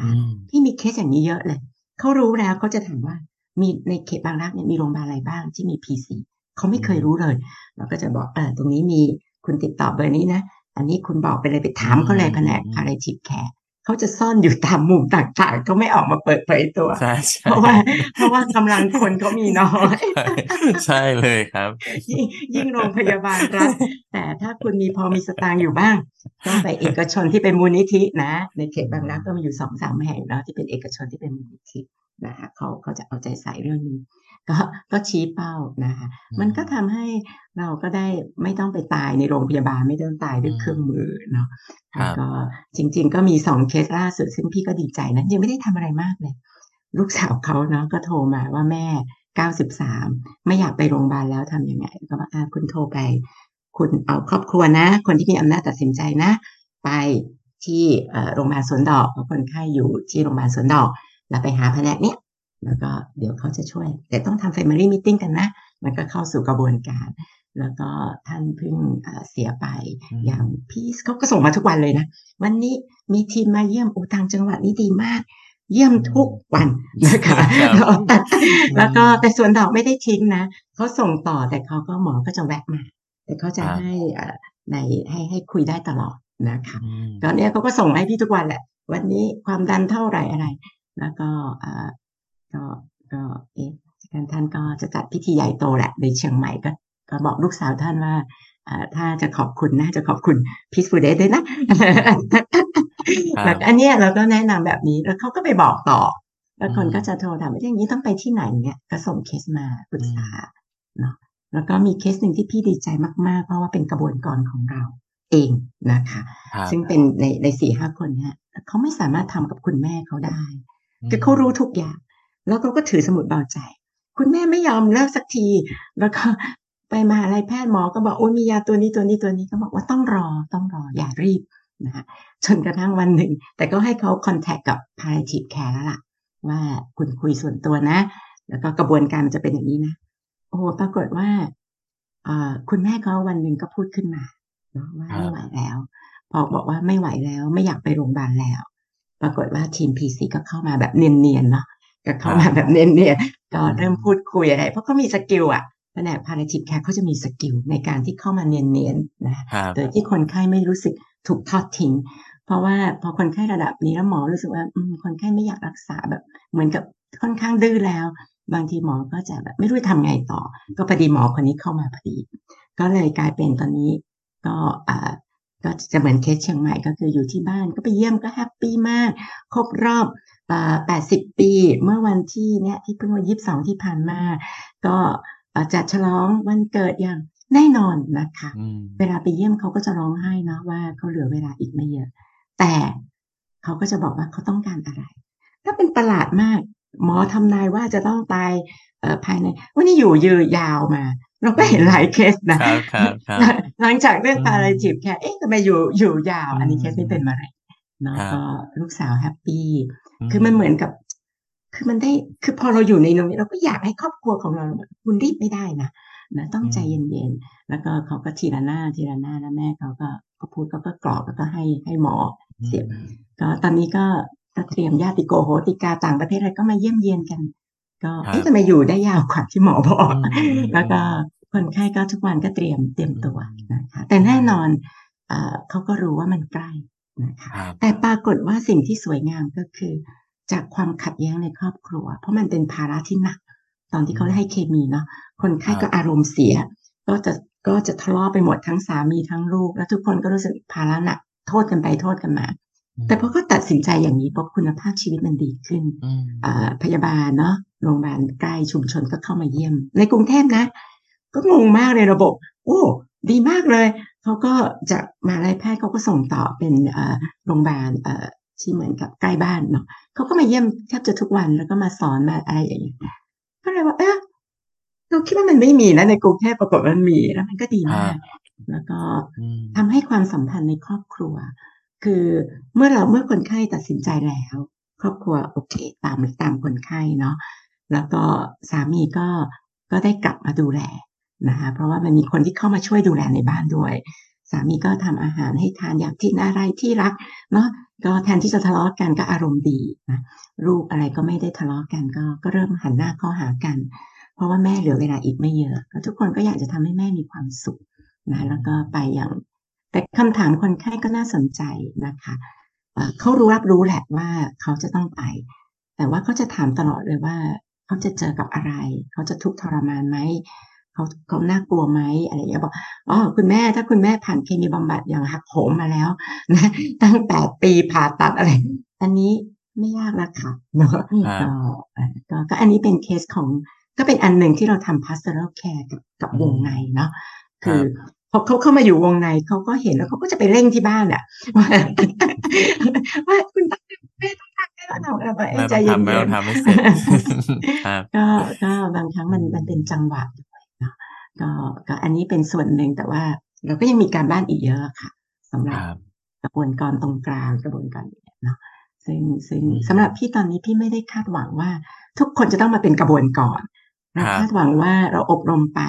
พี่มีเคสอย่างนี้เยอะเลยเขารู้แล้วเขาจะถามว่ามีในเขตบางรักเนี่ยมีโรงพยาบาลอะไรบ้างที่มี พี ซี เขาไม่เคยรู้เลยเราก็จะบอกเออตรงนี้มีคุณติดต่อเบอร์นี้นะอันนี้คุณบอกไปเลยไปถามเขาเลยแผนกอะไรทิพแคร์เขาจะซ่อนอยู่ตามมุมต่างๆเขาไม่ออกมาเปิดเผยตัวเพราะว่าเพราะว่ากำลังคนเขามีน้อยใช่เลยครับยิ่งโรงพยาบาลรัฐแต่ถ้าคุณมีพอมีสตางค์อยู่บ้างก็ไปเอกชนที่เป็นมูลนิธินะในเขตบางรักก็มีอยู่ สองถึงสาม แห่งเนาะที่เป็นเอกชนที่เป็นมูลนิธินะคะเขาเขาจะเอาใจใส่เรื่องนี้ก็ก็ชี้เป้านะคะมันก็ทำให้เราก็ได้ไม่ต้องไปตายในโรงพยาบาลไม่ต้องตายด้วยเครื่องมือเนาะแล้วก็จริงๆก็มีสองเคสล่าสุดซึ่งพี่ก็ดีใจนะยังไม่ได้ทำอะไรมากเลยลูกสาวเขาเนาะก็โทรมาว่าแม่เก้าสิบสามไม่อยากไปโรงพยาบาลแล้วทำยังไงก็ว่าคุณโทรไป คุณเอาครอบครัวนะคนที่มีอำนาจตัดสินใจนะไปที่โรงพยาบาลสวนดอกคนไข้อยู่ที่โรงพยาบาลสวนดอกแล้วไปหาแผนกเนี้ยแล้วก็เดี๋ยวเขาจะช่วยแต่ต้องทำ Family Meeting กันนะมันก็เข้าสู่กระบวนการแล้วก็ท่านเพิ่งเสียไปอย่างพี่เขาก็ส่งมาทุกวันเลยนะวันนี้มีทีมมาเยี่ยมอูต่างจังหวัดนี่ดีมากเยี่ยมทุกวันนะคะ แล้วก็แต่สวนดอกไม่ได้ทิ้งนะเขาส่งต่อแต่เขาก็หมอก็จะแวะมาแต่เขาจะให้ในให้ให้คุยได้ตลอดนะคะตอนนี้เขาก็ส่งให้พี่ทุกวันแหละวันนี้ความดันเท่าไหร่อะไรแล้วก็ก็ก็เอ๊ะท่านก็จะจัดพิธีใหญ่โตแหละในเชียงใหม่ก็ก็บอกลูกสาวท่านว่าถ้าจะขอบคุณน่าจะขอบคุณPete Fouldesด้วยนะแบบอันนี้เราก็แนะนำแบบนี้แล้วเขาก็ไปบอกต่อแล้วคนก็จะโทรถามว่าอย่างนี้ต้องไปที่ไหนเนี่ยก็ส่งเคสมาปรึกษาเนาะแล้วก็มีเคสหนึ่งที่พี่ดีใจมากๆเพราะว่าเป็นกระบวนการของเราเองนะคะซึ่งเป็นในในสี่ห้าคนเนี่ยเขาไม่สามารถทำกับคุณแม่เขาได้คือเขารู้ทุกอย่างแล้วเขาก็ถือสมุดเบาใจคุณแม่ไม่ยอมเลิกสักทีแล้วก็ไปมหาลัยแพทย์หมอก็บอกโอ้มียาตัวนี้ตัวนี้ตัวนี้ก็บอกว่าต้องรอต้องรออย่ารีบนะจนกระทั่งวันหนึ่งแต่ก็ให้เขาคอนแทคกับ palliative care แล้วล่ะว่าคุณคุยส่วนตัวนะแล้วก็กระบวนการมันจะเป็นอย่างนี้นะโอ้ปรากฏว่าคุณแม่เขาวันหนึ่งก็พูดขึ้นมาว่าไม่ไหวแล้วพอบอกว่าไม่ไหวแล้วไม่อยากไปโรงพยาบาลแล้วปรากฏว่าทีม พี ซี ก็เข้ามาแบบเนียนๆเนาะก็เข้ามาแบบเนียนๆก็เริ่มพูดคุยอะไรเพราะเขามีสกิลอะแผนก palliative care เขาจะมีสกิลในการที่เข้ามาเนียนๆนะโดยที่คนไข้ไม่รู้สึกถูกทอดทิ้งเพราะว่าพอคนไข้ระดับนี้แล้วหมอรู้สึกว่าคนไข้ไม่อยากรักษาแบบเหมือนกับค่อนข้างดื้อแล้วบางทีหมอก็จะแบบไม่รู้ทำไงต่อก็พอดีหมอคนนี้เข้ามาพอดีก็เลยกลายเป็นตอนนี้ก็อ่าก็จะเหมือนเคสเชียงใหม่ก็คืออยู่ที่บ้านก็ไปเยี่ยมก็แฮปปี้มากครบรอบอ่าแปดสิบปีเมื่อวันที่เนี้ยที่เพิ่งวันที่ยี่สิบสองที่ผ่านมาก็จัดฉลองวันเกิดอย่างแน่นอนนะคะเวลาไปเยี่ยมเขาก็จะร้องไห้เนาะว่าเขาเหลือเวลาอีกไม่เยอะแต่เขาก็จะบอกว่าเขาต้องการอะไรก็เป็นประหลาดมากหมอทำนายว่าจะต้องตายภายในวันนี้อยู่ยื้อยาวมาเราก็เห็นหลายเคสนะหลังจากเรื่องพาราจิบแค่เอ๊ะทำไมอยู่อยู่ยาวอันนี้เคสนี้เป็นมะเร็งเนาะก็ลูกสาวแฮปปี้คือมันเหมือนกับคือมันได้คือพอเราอยู่ในตรงนี้เราก็อยากให้ครอบครัวของเราคุณรีบไม่ได้นะนะต้องใจเย็นๆแล้วก็เขาก็ทีละหน้าทีละหน้าแล้วแม่เขาก็ก็พูดเขาก็กรอบแล้วก็ให้ให้หมอเสียบก็ตอนนี้ก็เตรียมญาติโกโหติกาต่างประเทศอะไรก็มาเยี่ยมเยียนกันก็เอ๊ะทำไมอยู่ได้ยาวกว่าที่หมอบอกแล้วก็คนไข้ก็ทุกวันก็เตรียมเตรียมตัวนะคะแต่แน่นอนเอ่อเขาก็รู้ว่ามันใกล้นะคะแต่ปรากฏว่าสิ่งที่สวยงามก็คือจากความขัดแย้งในครอบครัวเพราะมันเป็นภาระที่หนักตอนที่เขาให้เคมีเนาะคนไข้ก็อารมณ์เสียก็จะก็จะทะเลาะไปหมดทั้งสามีทั้งลูกแล้วทุกคนก็รู้สึกภาระหนักโทษกันไปโทษกันมาแต่พอเขาตัดสินใจอย่างนี้ปุ๊บคุณภาพชีวิตมันดีขึ้นพยาบาลเนาะโรงพยาบาลใกล้ชุมชนก็เข้ามาเยี่ยมในกรุงเทพนะก็งงมากเลยระบบโอ้ดีมากเลยเขาก็จะมาลายแพทย์เขาก็ส่งต่อเป็นโรงพยาบาลที่เหมือนกับใกล้บ้านเนาะเขาก็มาเยี่ยมแทบจะทุกวันแล้วก็มาสอนมาอะไรอย่างเงี้ยก็เลยว่าเออเราคิดว่ามันไม่มีนะในกรุงเทพปรากฏมันมีแล้วมันก็ดีมากแล้วก็ทำให้ความสัมพันธ์ในครอบครัวคือเมื่อเราเมื่อคนไข้ตัดสินใจแล้วครอบครัวโอเคตามตามคนไข้เนาะแล้วก็สามีก็ก็ได้กลับมาดูแลนะคะเพราะว่ามันมีคนที่เข้ามาช่วยดูแลในบ้านด้วยสามีก็ทำอาหารให้ทานอยากกินอะไรที่รักเนาะก็แทนที่จะทะเลาะกันก็อารมณ์ดีนะลูกอะไรก็ไม่ได้ทะเลาะกันก็ก็เริ่มหันหน้าเข้าหากันเพราะว่าแม่เหลือเวลาอีกไม่เยอะแล้วทุกคนก็อยากจะทำให้แม่มีความสุขนะแล้วก็ไปอย่างแต่คำถามคนไข้ก็น่าสนใจนะคะเขารู้รับรู้แหละว่าเขาจะต้องไปแต่ว่าเขาจะถามตลอดเลยว่าเขาจะเจอกับอะไรเขาจะทุกข์ทรมานไหมเขาเขาน่ากลัวไหมอะไรอย่างเงี้ยบอกอ๋อคุณแม่ถ้าคุณแม่ผ่านเคมีบำบัดอย่างหักโหมมาแล้วนะตั้งแปดปีผ่าตัดอะไรอันนี้ไม่ยากแล้วค่ะเนาะก็อันนี้เป็นเคสของก็เป็นอันหนึ่งที่เราทำ pastoral care กับกับวงในเนาะคือพอเขาเข้ามาอยู่วงในเขาก็เห็นแล้วเขาก็จะไปเร่งที่บ้านอ่ะว่าคุณแม่ต้องทำให้เราทำอะไรไปใจเย็นๆก็ก็บางครั้งมันมันเป็นจังหวะก็อันนี้เป็นส่วนหนึ่งแต่ว่า แล้วก็ยังมีการบ้านอีกเยอะค่ะสำหรับกระบวนการตรงกลางกระบวนการเนาะซึ่งซึ่งสำหรับพี่ตอนนี้พี่ไม่ได้คาดหวังว่าทุกคนจะต้องมาเป็นกระบวนการเราคาดหวังว่าเราอบรมไป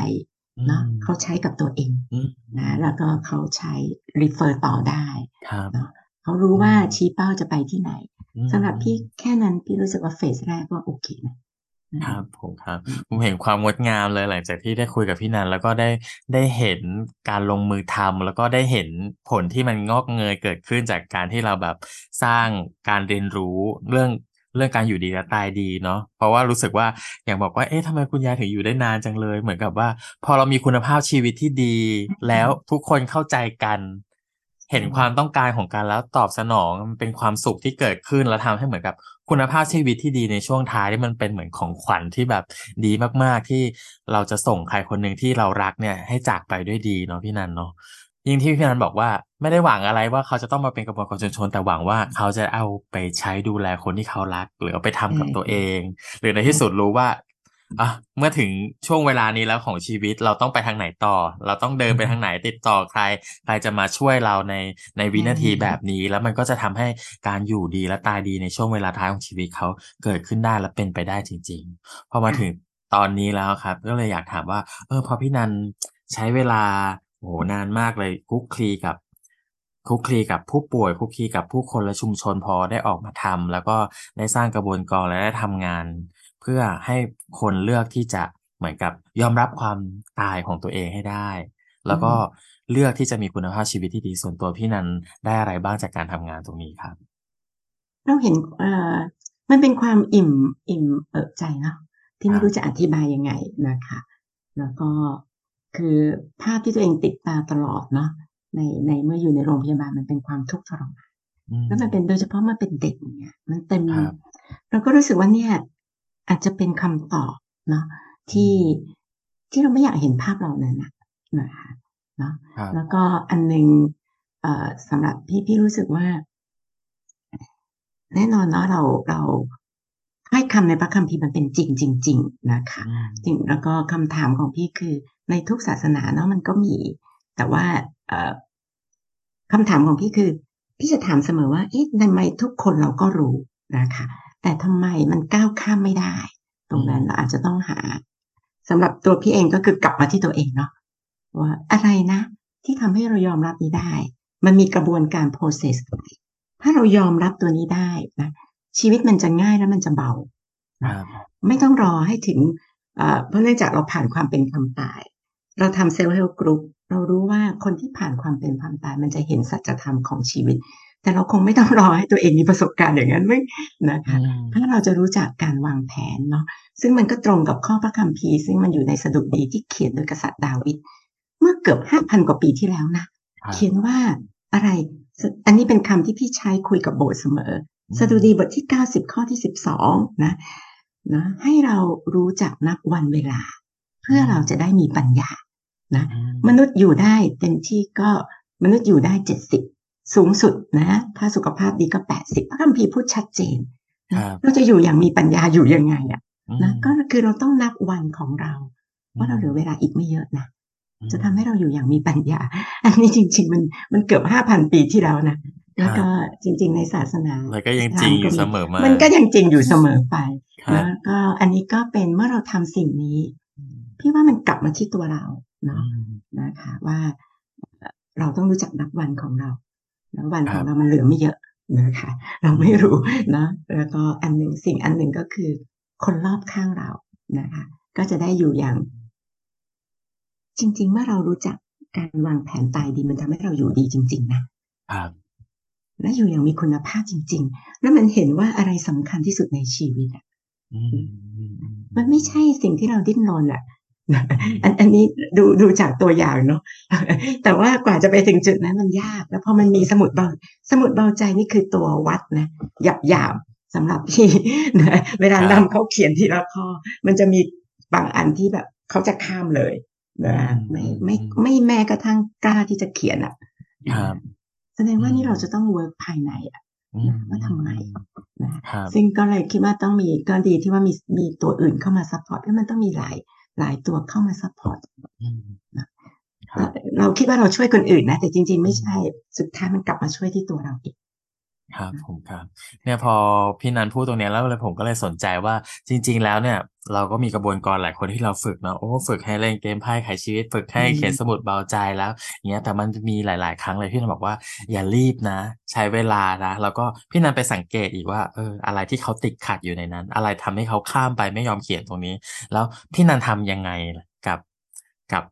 เนาะเขาใช้กับตัวเองนะแล้วก็เขาใช้รีเฟอร์ต่อได้เนาะเขารู้ว่าชี้เป้าจะไปที่ไหนสำหรับพี่แค่นั้นพี่รู้สึกว่าเฟสแรกว่าโอเคนะครับผมครับผมเห็นความงดงามเลยหลังจากที่ได้คุยกับพี่นันแล้วก็ได้ได้เห็นการลงมือทำแล้วก็ได้เห็นผลที่มันงอกเงยเกิดขึ้นจากการที่เราแบบสร้างการเรียนรู้เรื่องเรื่องการอยู่ดีและตายดีเนาะเพราะว่ารู้สึกว่าอย่างบอกว่าเอ๊ะทำไมคุณยายถึงอยู่ได้นานจังเลยเหมือนกับว่าพอเรามีคุณภาพชีวิตที่ดีแล้วทุกคนเข้าใจกันเห็นความต้องการของกันแล้วตอบสนองมันเป็นความสุขที่เกิดขึ้นแล้วทำให้เหมือนกับคุณภาพชีวิตที่ดีในช่วงท้ายที่มันเป็นเหมือนของขวัญที่แบบดีมากๆที่เราจะส่งใครคนหนึ่งที่เรารักเนี่ยให้จากไปด้วยดีเนาะพี่นันเนาะยิ่งที่พี่นันบอกว่าไม่ได้หวังอะไรว่าเขาจะต้องมาเป็นกระบวนการชุมชนแต่หวังว่าเขาจะเอาไปใช้ดูแลคนที่เขารักหรือเอาไปทำกับตัวเองหรือในที่สุดรู้ว่าอ่ะเมื่อถึงช่วงเวลานี้แล้วของชีวิตเราต้องไปทางไหนต่อเราต้องเดินไปทางไหนติดต่อใครใครจะมาช่วยเราในในวินาทีแบบนี้แล้วมันก็จะทำให้การอยู่ดีและตายดีในช่วงเวลาท้ายของชีวิตเขาเกิดขึ้นได้และเป็นไปได้จริงๆพอมาถึงตอนนี้แล้วครับก็เลยอยากถามว่าเออพอพี่นันใช้เวลาโอ้นานมากเลยคุกคลีกับคุกคลีกับผู้ป่วยคุกคลีกับผู้คนและชุมชนพอได้ออกมาทำแล้วก็ได้สร้างกระบวนการและได้ทำงานเพื่อให้คนเลือกที่จะเหมือนกับยอมรับความตายของตัวเองให้ได้แล้วก็เลือกที่จะมีคุณภาพชีวิตที่ดีส่วนตัวพี่นันได้อะไรบ้างจากการทำงานตรงนี้ครับเราเห็นเอ่อมันเป็นความอิ่มอิ่มเอิบใจเนาะที่ไม่รู้จะอธิบายยังไงนะคะแล้วก็คือภาพที่ตัวเองติดตาตลอดเนาะในในเมื่ออยู่ในโรงพยาบาลมันเป็นความทุกข์ทรมานแล้วมันเป็นโดยเฉพาะมันเป็นเด็กเนี่ยมันเต็มเราก็รู้สึกว่าเนี่ยอาจจะเป็นคำตอบเนาะที่ที่เราไม่อยากเห็นภาพเราเนี่ยนะนะคะเนาะแล้วก็อันนึงเอ่อสำหรับพี่พี่รู้สึกว่าแน่นอนเนาะเราเราให้คำในพระคัมภีร์มันเป็นจริงจริงจริงนะคะจริงแล้วก็คำถามของพี่คือในทุกศาสนาเนาะมันก็มีแต่ว่าเอ่อคำถามของพี่คือพี่จะถามเสมอว่าเอ๊ะทำไมทุกคนเราก็รู้นะคะแต่ทำไมมันก้าวข้ามไม่ได้ตรงนั้นเราอาจจะต้องหาสำหรับตัวพี่เองก็คือกลับมาที่ตัวเองเนาะว่าอะไรนะที่ทำให้เรายอมรับนี้ได้มันมีกระบวนการ process อะไรถ้าเรายอมรับตัวนี้ได้นะชีวิตมันจะง่ายและมันจะเบาไม่ต้องรอให้ถึงเพราะเนื่องจากเราผ่านความเป็นความตายเราทำ self help group เรารู้ว่าคนที่ผ่านความเป็นความตายมันจะเห็นสัจธรรมของชีวิตแต่เราคงไม่ต้องรอให้ตัวเองมีประสบการณ์อย่างนั้นมั้ยนะคะถ้าเราจะรู้จักการวางแผนเนาะซึ่งมันก็ตรงกับข้อพระคัมภีร์ซึ่งมันอยู่ในสดุดีที่เขียนโดยกษัตริย์ดาวิดเมื่อเกือบ ห้าพัน กว่าปีที่แล้วนะเขียนว่าอะไรอันนี้เป็นคำที่พี่ใช้คุยกับโบสถ์เสมอสดุดีบทที่เก้าสิบข้อที่สิบสองนะนะให้เรารู้จักนับวันเวลาเพื่อเราจะได้มีปัญญานะมนุษย์อยู่ได้เต็มที่ก็มนุษย์อยู่ได้เจ็ดสิบสูงสุดนะถ้าสุขภาพดีก็แปดสิบพระคัมภีร์พูดชัดเจนเราจะอยู่อย่างมีปัญญาอยู่ยังไงอ่ะนะก็คือเราต้องนับวันของเราว่าเราเหลือเวลาอีกไม่เยอะนะจะทำให้เราอยู่อย่างมีปัญญาอันนี้จริงๆมันมันเกือบ ห้าพัน ปีที่แล้วนะแล้วก็จริงๆในศาสนามันก็ยังจริงอยู่เสมอมามันก็ยังจริงอยู่เสมอไปแล้วก็อันนี้ก็เป็นเมื่อเราทำสิ่งนี้พี่ว่ามันกลับมาที่ตัวเราเนาะนะคะว่าเราต้องรู้จักนับวันของเราวันของเรามันเหลือไม่เยอะนะคะเราไม่รู้นะแล้วก็อันหนึ่งสิ่งอันหนึ่งก็คือคนรอบข้างเรานะคะก็จะได้อยู่อย่างจริงๆเมื่อเรารู้จักการวางแผนตายดีมันทำให้เราอยู่ดีจริงๆนะครับและอยู่อย่างมีคุณภาพจริงๆแล้วมันเห็นว่าอะไรสำคัญที่สุดในชีวิตอ่ะมันไม่ใช่สิ่งที่เราดิ้นรนอ่ะอันอันนี้ดูดูจากตัวอย่างเนาะแต่ว่ากว่าจะไปถึงจุดนั้นมันยากแล้วพอมันมีสมุดเบาสมุดเบาใจนี่คือตัววัดนะหยับหยาบสำหรับพี่นะเวลานำเขาเขียนทีละข้อมันจะมีบางอันที่แบบเขาจะข้ามเลยนะไม่ไม่ไม่แม้กระทั่งกล้าที่จะเขียนอ่ะแสดงว่านี่เราจะต้องเวิร์กภายในอ่ะว่าทำไมนะซึ่งก็เลยคิดว่าต้องมีก็ดีที่ว่ามีมีตัวอื่นเข้ามาซัพพอร์ตเพราะมันต้องมีหลายหลายตัวเข้ามาซัพพอร์ต เราคิดว่าเราช่วยคนอื่นนะแต่จริงๆไม่ใช่สุดท้ายมันกลับมาช่วยที่ตัวเราเองครับผมครับเนี่ยพอพี่นันพูดตรงนี้แล้วเลยผมก็เลยสนใจว่าจริงๆแล้วเนี่ยเราก็มีกระบวนการหลายคนที่เราฝึกเนาะโอ้ฝึกให้เล่นเกมไพ่ไขชีวิตฝึกให้เขียนสมุดเบาใจแล้วอย่างเงี้ยแต่มันมีหลายๆครั้งเลยที่เราบอกว่าอย่ารีบนะใช้เวลานะแล้วก็พี่นันไปสังเกตอีกว่าเอออะไรที่เขาติดขัดอยู่ในนั้นอะไรทำให้เขาข้ามไปไม่ยอมเขียนตรงนี้แล้วพี่นันทำยังไงกับกับ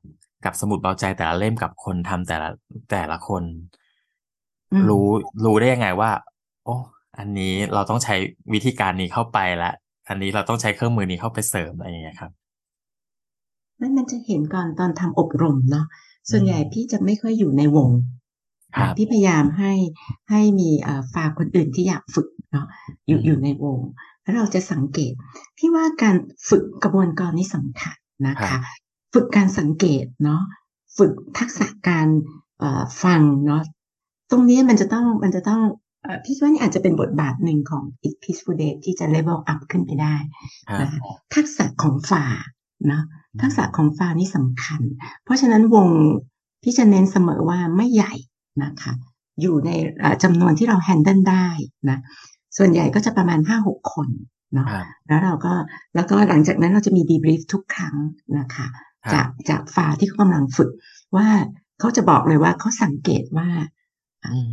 กับสมุดเบาใจแต่ละเล่มกับคนทำแต่ละแต่ละคนรู้รู้ได้ยังไงว่าโอ้อันนี้เราต้องใช้วิธีการนี้เข้าไปละอันนี้เราต้องใช้เครื่องมือนี้เข้าไปเสริมอะไรอย่างเงี้ยครับนั่นมันจะเห็นก่อนตอนทำอบรมเนาะส่วนใหญ่พี่จะไม่ค่อยอยู่ในวงพี่พยายามให้ให้มีฝากคนอื่นที่อยากฝึกเนาะอยู่อยู่ในวงแล้วเราจะสังเกตพี่ว่าการฝึกกระบวนการนี้สำคัญนะคะฝึกการสังเกตเนาะฝึกทักษะการฟังเนาะตรงนี้มันจะต้องมันจะต้องพี่ว่านี่อาจจะเป็นบทบาทหนึ่งของ Pete Fouldes ที่จะ level up ขึ้นไปได้นะทักษะของฝ่านะทักษะของฝ่านี่สำคัญเพราะฉะนั้นวงพี่จะเน้นเสมอว่าไม่ใหญ่นะคะอยู่ในจำนวนที่เรา handle ได้นะส่วนใหญ่ก็จะประมาณ ห้าหก คนเนาะแล้วเราก็แล้วก็หลังจากนั้นเราจะมี debrief ทุกครั้งนะคะจากจากฝ่าที่เขากำลังฝึกว่าเขาจะบอกเลยว่าเขาสังเกตว่า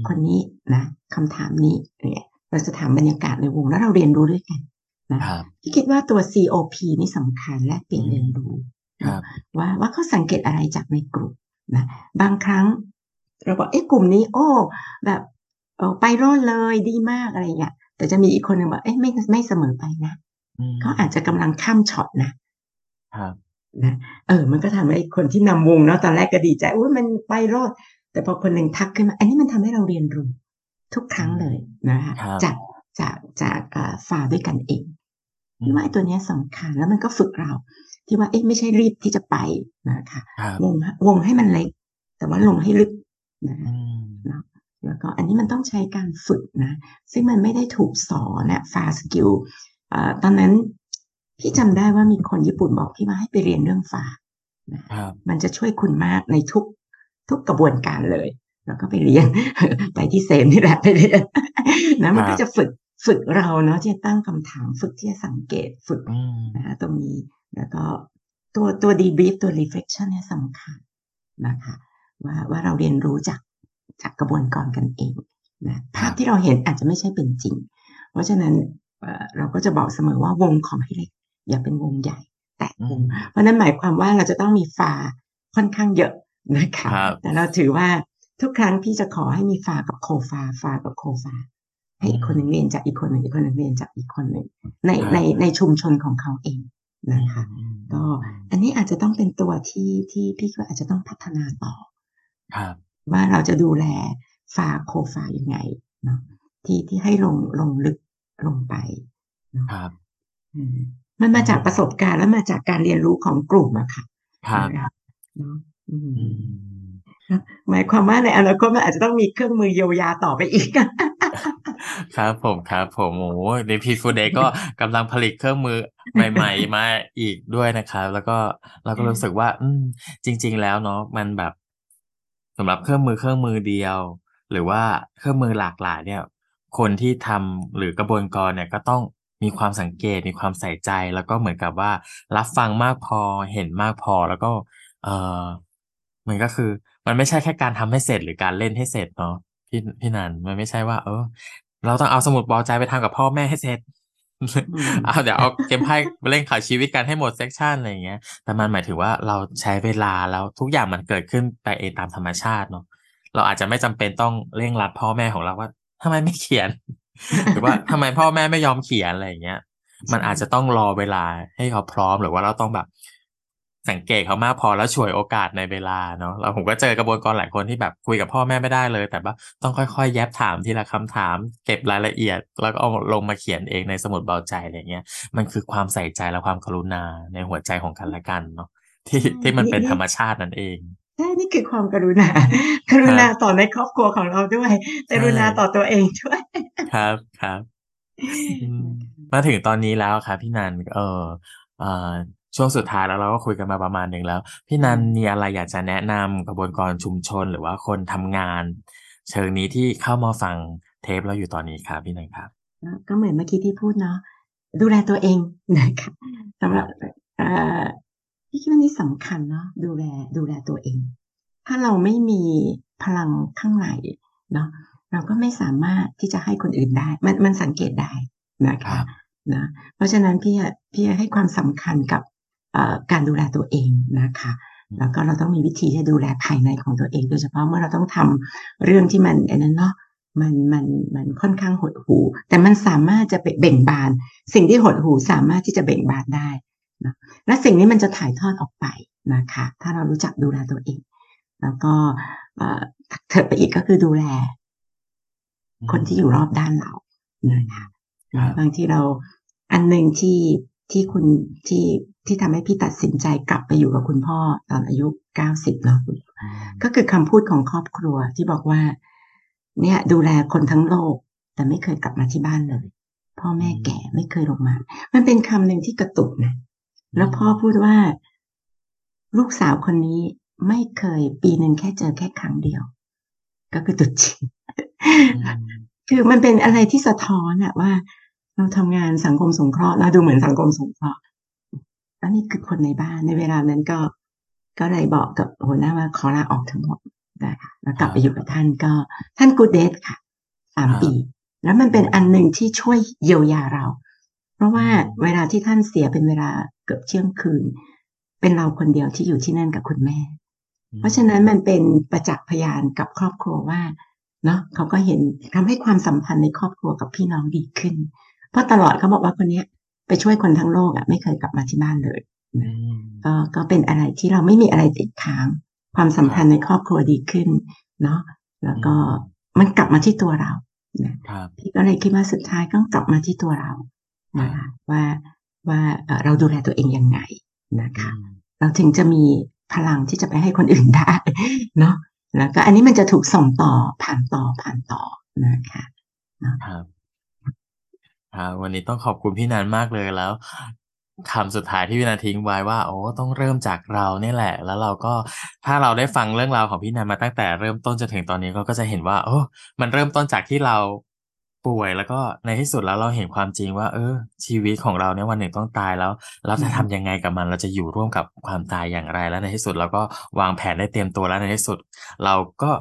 คนนี้นะคำถามนี้เนี่ยเราจะถามบรรยากาศในวงแล้วเราเรียนรู้ด้วยกันนะพี่คิดว่าตัว ซี โอ พี นี่สำคัญและเปลี่ยนเรียนรู้ว่าว่าเขาสังเกตอะไรจากในกลุ่มนะบางครั้งเราบอกเอ๊ะกลุ่มนี้โอ้แบบไปรอดเลยดีมากอะไรอย่างเงี้ยแต่จะมีอีกคนหนึ่งบอกเอ๊ะไม่ไม่เสมอไปนะเขาอาจจะกำลังข้ามช็อตนะนะเออมันก็ทำให้คนที่นำวงเนาะตอนแรกก็ดีใจอุ้ยมันไปรอดแต่พอคนหนึ่งทักขึ้นมาอันนี้มันทำให้เราเรียนรู้ทุกครั้งเลยนะคะจากจากจากฝ่าด้วยกันเองที่ว่าตัวนี้สำคัญแล้วมันก็ฝึกเราที่ว่าเอ๊ะไม่ใช่รีบที่จะไปนะคะวงวงให้มันเล็กแต่ว่าลงให้ลึกนะแล้วก็อันนี้มันต้องใช้การฝึกนะซึ่งมันไม่ได้ถูกสอนนะฝ่าสกิลตอนนั้นพี่จำได้ว่ามีคนญี่ปุ่นบอกพี่ว่าให้ไปเรียนเรื่องฝ่านะมันจะช่วยคุณมากในทุกทุกกระบวนการเลยเราก็ไปเรียนไปที่เซมนี่แหละไปเรียนนะมันก็จะฝึกฝึกเราเนาะที่จะตั้งคำถามฝึกที่จะสังเกตฝึกนะตรงนี้แล้วก็ตัวตัว debrief ตัว reflection เนี่ยสำคัญนะคะว่าว่าเราเรียนรู้จากจากกระบวนการกันเองนะภาพที่เราเห็นอาจจะไม่ใช่เป็นจริงเพราะฉะนั้นเราก็จะบอกเสมอว่าวงของให้เล็กอย่าเป็นวงใหญ่แต่วงเพราะนั้นหมายความว่าเราจะต้องมีฝ่าค่อนข้างเยอะนะคะแต่เราถือว่าทุกครั้งพี่จะขอให้มีฝากับโคฟาฝากับโคฟาให้อีกคนหนึ่งเรียนจากอีกคนหนึ่งอีกคนหนึ่งเรียนจากอีกคนหนึ่งในในในชุมชนของเขาเองนะคะก็อันนี้อาจจะต้องเป็นตัวที่ที่พี่ก็อาจจะต้องพัฒนาต่อว่าเราจะดูแลฝาโคฟายังไงเนาะที่ที่ให้ลงลงลึกลงไปนะครับมันมาจากประสบการณ์และมาจากการเรียนรู้ของกลุ่มอะค่ะหมายความว่าในอนาคตมันอาจจะต้องมีเครื่องมือเยียวยาต่อไปอีกครับผมครับผมโอ้ยในPete Fouldesก็กำลังผลิตเครื่องมือใหม่ๆมาอีกด้วยนะครับแล้วก็เราก็รู้สึกว่าจริงๆแล้วเนาะมันแบบสำหรับเครื่องมือเครื่องมือเดียวหรือว่าเครื่องมือหลากหลายเนี่ยคนที่ทำหรือกระบวนการเนี่ยก็ต้องมีความสังเกตมีความใส่ใจแล้วก็เหมือนกับว่ารับฟังมากพอเห็นมากพอแล้วก็เออมันก็คือมันไม่ใช่แค่การทำให้เสร็จหรือการเล่นให้เสร็จเนาะพี่พี่นันมันไม่ใช่ว่าเออเราต้องเอาสมุดบอลใจไปทำกับพ่อแม่ให้เสร็จ เอาเดี๋ยวเอาเกมไพ่ไปเล่นข่าวชีวิตกันให้หมดเซกชันอะไรอย่างเงี้ยแต่มันหมายถึงว่าเราใช้เวลาแล้วทุกอย่างมันเกิดขึ้นไปเองตามธรรมชาติเนาะเราอาจจะไม่จำเป็นต้องเร่งรัดพ่อแม่ของเราว่าทำไมไม่เขียน หรือว่าทำไมพ่อแม่ไม่ยอมเขียนอะไรอย่างเงี้ย มันอาจจะต้องรอเวลาให้เขาพร้อมหรือว่าเราต้องแบบสังเกตเขามากพอแล้วฉวยโอกาสในเวลาเนาะแล้วผมก็เจอกระบวนการหลายคนที่แบบคุยกับพ่อแม่ไม่ได้เลยแต่ว่าต้องค่อยๆแยบถามทีละคำถามเก็บรายละเอียดแล้วก็เอาลงมาเขียนเองในสมุดเบาใจอะไรเงี้ยมันคือความใส่ใจและความกรุณาในหัวใจของกันและกันเนาะที่ที่มันเป็นธรรมชาตินั่นเองใช่นี่คือความกรุณากรุณาต่อในครอบครัวของเราด้วยกรุณาต่อตัวเองด้วยครับครับมาถึงตอนนี้แล้วครับพี่นันเออ ช่วงสุดท้ายแล้วเราก็คุยกันมาประมาณหนึ่งแล้วพี่นันมีอะไรอยากจะแนะนำกระบวนการชุมชนหรือว่าคนทำงานเชิงนี้ที่เข้ามาฟังเทปเราอยู่ตอนนี้ครับพี่นันครับก็เหมือนเมื่อกี้ที่พูดเนาะดูแลตัวเองนะคะสำหรับพี่คิดว่านี่สำคัญเนาะดูแลดูแลตัวเองถ้าเราไม่มีพลังข้างในเนาะเราก็ไม่สามารถที่จะให้คนอื่นได้มันมันสังเกตได้นะคะนะเพราะฉะนั้นพี่พี่ให้ความสำคัญกับการดูแลตัวเองนะคะแล้วก็เราต้องมีวิธีที่จะดูแลภายในของตัวเองโดยเฉพาะเมื่อเราต้องทำเรื่องที่มันอันนั้นเนาะมันมันมันค่อนข้างหดหู่แต่มันสามารถจะเบ่งบานสิ่งที่หดหู่สามารถที่จะเบ่งบานได้นะและสิ่งนี้มันจะถ่ายทอดออกไปนะคะถ้าเรารู้จักดูแลตัวเองแล้วก็เถิดไปอีกก็คือดูแลคนที่อยู่รอบด้านเรานะคะบางทีเราอันนึงที่ที่คุณที่ที่ทำให้พี่ตัดสินใจกลับไปอยู่กับคุณพ่อตอนอายุเก้าสิบแล้วก็คือคำพูดของครอบครัวที่บอกว่าเนี่ยดูแลคนทั้งโลกแต่ไม่เคยกลับมาที่บ้านเลยพ่อแม่แก่ไม่เคยลงมามันเป็นคำหนึ่งที่กระตุกนะแล้วพ่อพูดว่าลูกสาวคนนี้ไม่เคยปีนึงแค่เจอแค่ครั้งเดียวก็คือตุ๊ดจีนคือมันเป็นอะไรที่สะท้อนอะว่าเราทำงานสังคมสงเคราะห์เราดูเหมือนสังคมสงเคราะห์แล้วนี่คือคนในบ้านในเวลานั้นก็ก็เลยบอกกับหัวหน้าว่าขอลาออกทั้งหมดได้ค่ะแล้วกลับไปอยู่กับท่านก็ท่านกูเดทค่ะสามปีแล้วมันเป็นอันหนึ่งที่ช่วยเยียวยาเราเพราะว่าเวลาที่ท่านเสียเป็นเวลาเกือบเที่ยงคืนเป็นเราคนเดียวที่อยู่ที่นั่นกับคุณแม่เพราะฉะนั้นมันเป็นประจักษ์พยานกับครอบครัวว่าเนาะเขาก็เห็นทำให้ความสัมพันธ์ในครอบครัวกับพี่น้องดีขึ้นเพราะตลอดเขาบอกว่าคนนี้ไปช่วยคนทั้งโลกอ่ะไม่เคยกลับมาที่บ้านเลยก็ก็เป็นอะไรที่เราไม่มีอะไรติดค้างความสัมพันธ์ในครอบครัวดีขึ้นเนาะแล้วก็มันกลับมาที่ตัวเรานะพี่ก็เลยคิดว่าสุดท้ายก็กลับมาที่ตัวเรานะคะว่าว่าเราดูแลตัวเองยังไงนะคะเราถึงจะมีพลังที่จะไปให้คนอื่นได้เนาะแล้วก็อันนี้มันจะถูกส่งต่อผ่านต่อผ่านต่อนะคะนะครับวันนี้ต้องขอบคุณพี่นันมากเลยแล้วคำสุดท้ายที่พี่นันทิ้งไว้ว่าโอ้ต้องเริ่มจากเราเนี่ยแหละแล้วเราก็ถ้าเราได้ฟังเรื่องราวของพี่นันมาตั้งแต่เริ่มต้นจนถึงตอนนี้ก็ก็จะเห็นว่าโอ้มันเริ่มต้นจากที่เราป่วยแล้วก็ในที่สุดแล้วเราเห็นความจริงว่าเออชีวิตของเราเนี่ยวันหนึ่งต้องตายแล้วเราจะทำยังไงกับมันเราจะอยู่ร่วมกับความตายอย่างไรแล้วในที่สุดเราก็วางแผนได้เตรียมตัวแล้วในที่สุดเราก็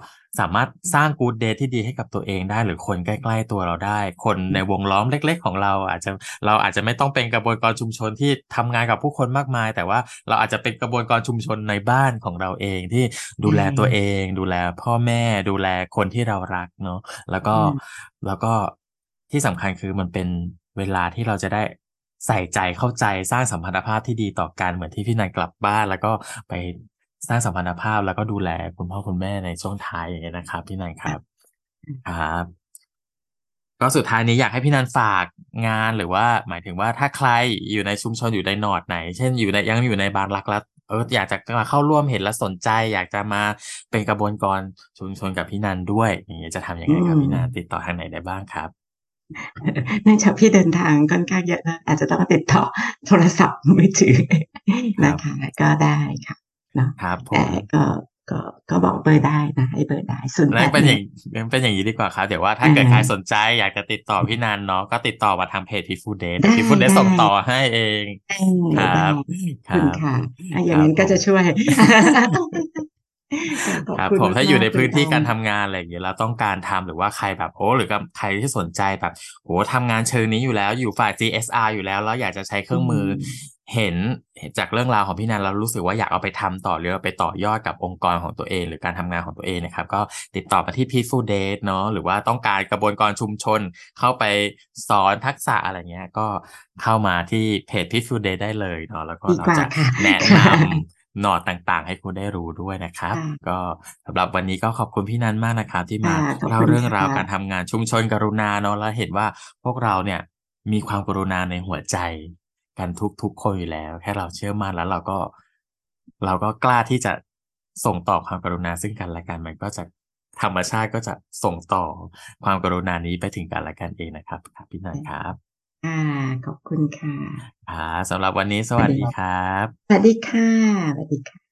สามารถสร้างกู๊ดเดย์ที่ดีให้กับตัวเองได้หรือคนใกล้ๆตัวเราได้คนในวงล้อมเล็กๆของเราอาจจะเราอาจจะไม่ต้องเป็นกระบวนการชุมชนที่ทำงานกับผู้คนมากมายแต่ว่าเราอาจจะเป็นกระบวนการชุมชนในบ้านของเราเองที่ดูแลตัวเองดูแลพ่อแม่ดูแลคนที่เรารักเนาะแล้วก็แล้วก็ที่สำคัญคือมันเป็นเวลาที่เราจะได้ใส่ใจเข้าใจสร้างสัมพันธภาพที่ดีต่อกันเหมือนที่พี่นันกลับบ้านแล้วก็ไปสร้างสัมพันธภาพแล้วก็ดูแลคุณพ่อคุณแม่ในช่วงท้ายอย่างเงี้ยนะครับพี่นันครับครับก็สุดท้ายนี้อยากให้พี่นันฝากงานหรือว่าหมายถึงว่าถ้าใครอยู่ในชุมชนอยู่ในนอร์ดไหนเช่นอยู่ในยังอยู่ในบางรักแล้วเอออยากจะมาเข้าร่วมเห็นและสนใจอยากจะมาเป็นกระบวนการชุมชนกับพี่นันด้วยอย่างเงี้ยจะทำยังไงครับพี่นันติดต่อทางไหนได้บ้างครับเนื่องจากพี่เดินทางค่อนข้างเยอะนะอาจจะต้องติดต่อโทรศัพท์มือถือนะคะก็ได้ค่ะนะครับแต่ก็ก็ก็บอกเบอร์ได้นะให้เบอร์ได้ส่วนแล้วเป็นอย่างเป็นอย่างนี้ดีกว่าครับเดี๋ยวว่าถ้าเกิดใครสนใจอยากจะติดต่อพี่นันเนาะก็ติดต่อมาทางเพจพี่ฟูเดสพี่ฟูเดสส่งต่อให้เองครับค่ะอย่างนั้นก็จะช่วยครับผมถ้าอยู่ในพื้นที่การทำงานอะไรอย่างเงี้ยเราต้องการทำหรือว่าใครแบบโอ้หรือกับใครที่สนใจแบบโอ้ทำงานเชิงนี้อยู่แล้วอยู่ฝ่าย จี เอส อาร์ อยู่แล้วแล้วอยากจะใช้เครื่องมือเห็นจากเรื่องราวของพี่นันเรารู้สึกว่าอยากเอาไปทำต่อหรือไปต่อยอดกับองค์กรของตัวเองหรือการทำงานของตัวเองนะครับก็ติดต่อมาที่ Pete Fouldes เนาะหรือว่าต้องการกระบวนการชุมชนเข้าไปสอนทักษะอะไรเงี้ยก็เข้ามาที่เพจ Pete Fouldes ได้เลยเนาะแล้วก็เราจะแนะนำหนอดต่างๆให้คุณได้รู้ด้วยนะครับก็สำหรับวันนี้ก็ขอบคุณพี่นันมากนะครับที่มาเล่าเรื่องราวการทำงานชุมชนกรุณาเนาะแล้วเห็นว่าพวกเราเนี่ยมีความกรุณาในหัวใจกันทุกๆคนอยู่แล้วแค่เราเชื่อมั่นแล้วเราก็เราก็กล้าที่จะส่งต่อความกรุณาซึ่งกันและกันมันก็จะธรรมชาติก็จะส่งต่อความกรุณานี้ไปถึงกันและกันเองนะครับพี่นันครับ อ่าขอบคุณค่ะอ่าสำหรับวันนี้สวัสดีครับสวัสดีค่ะสวัสดีค่ะ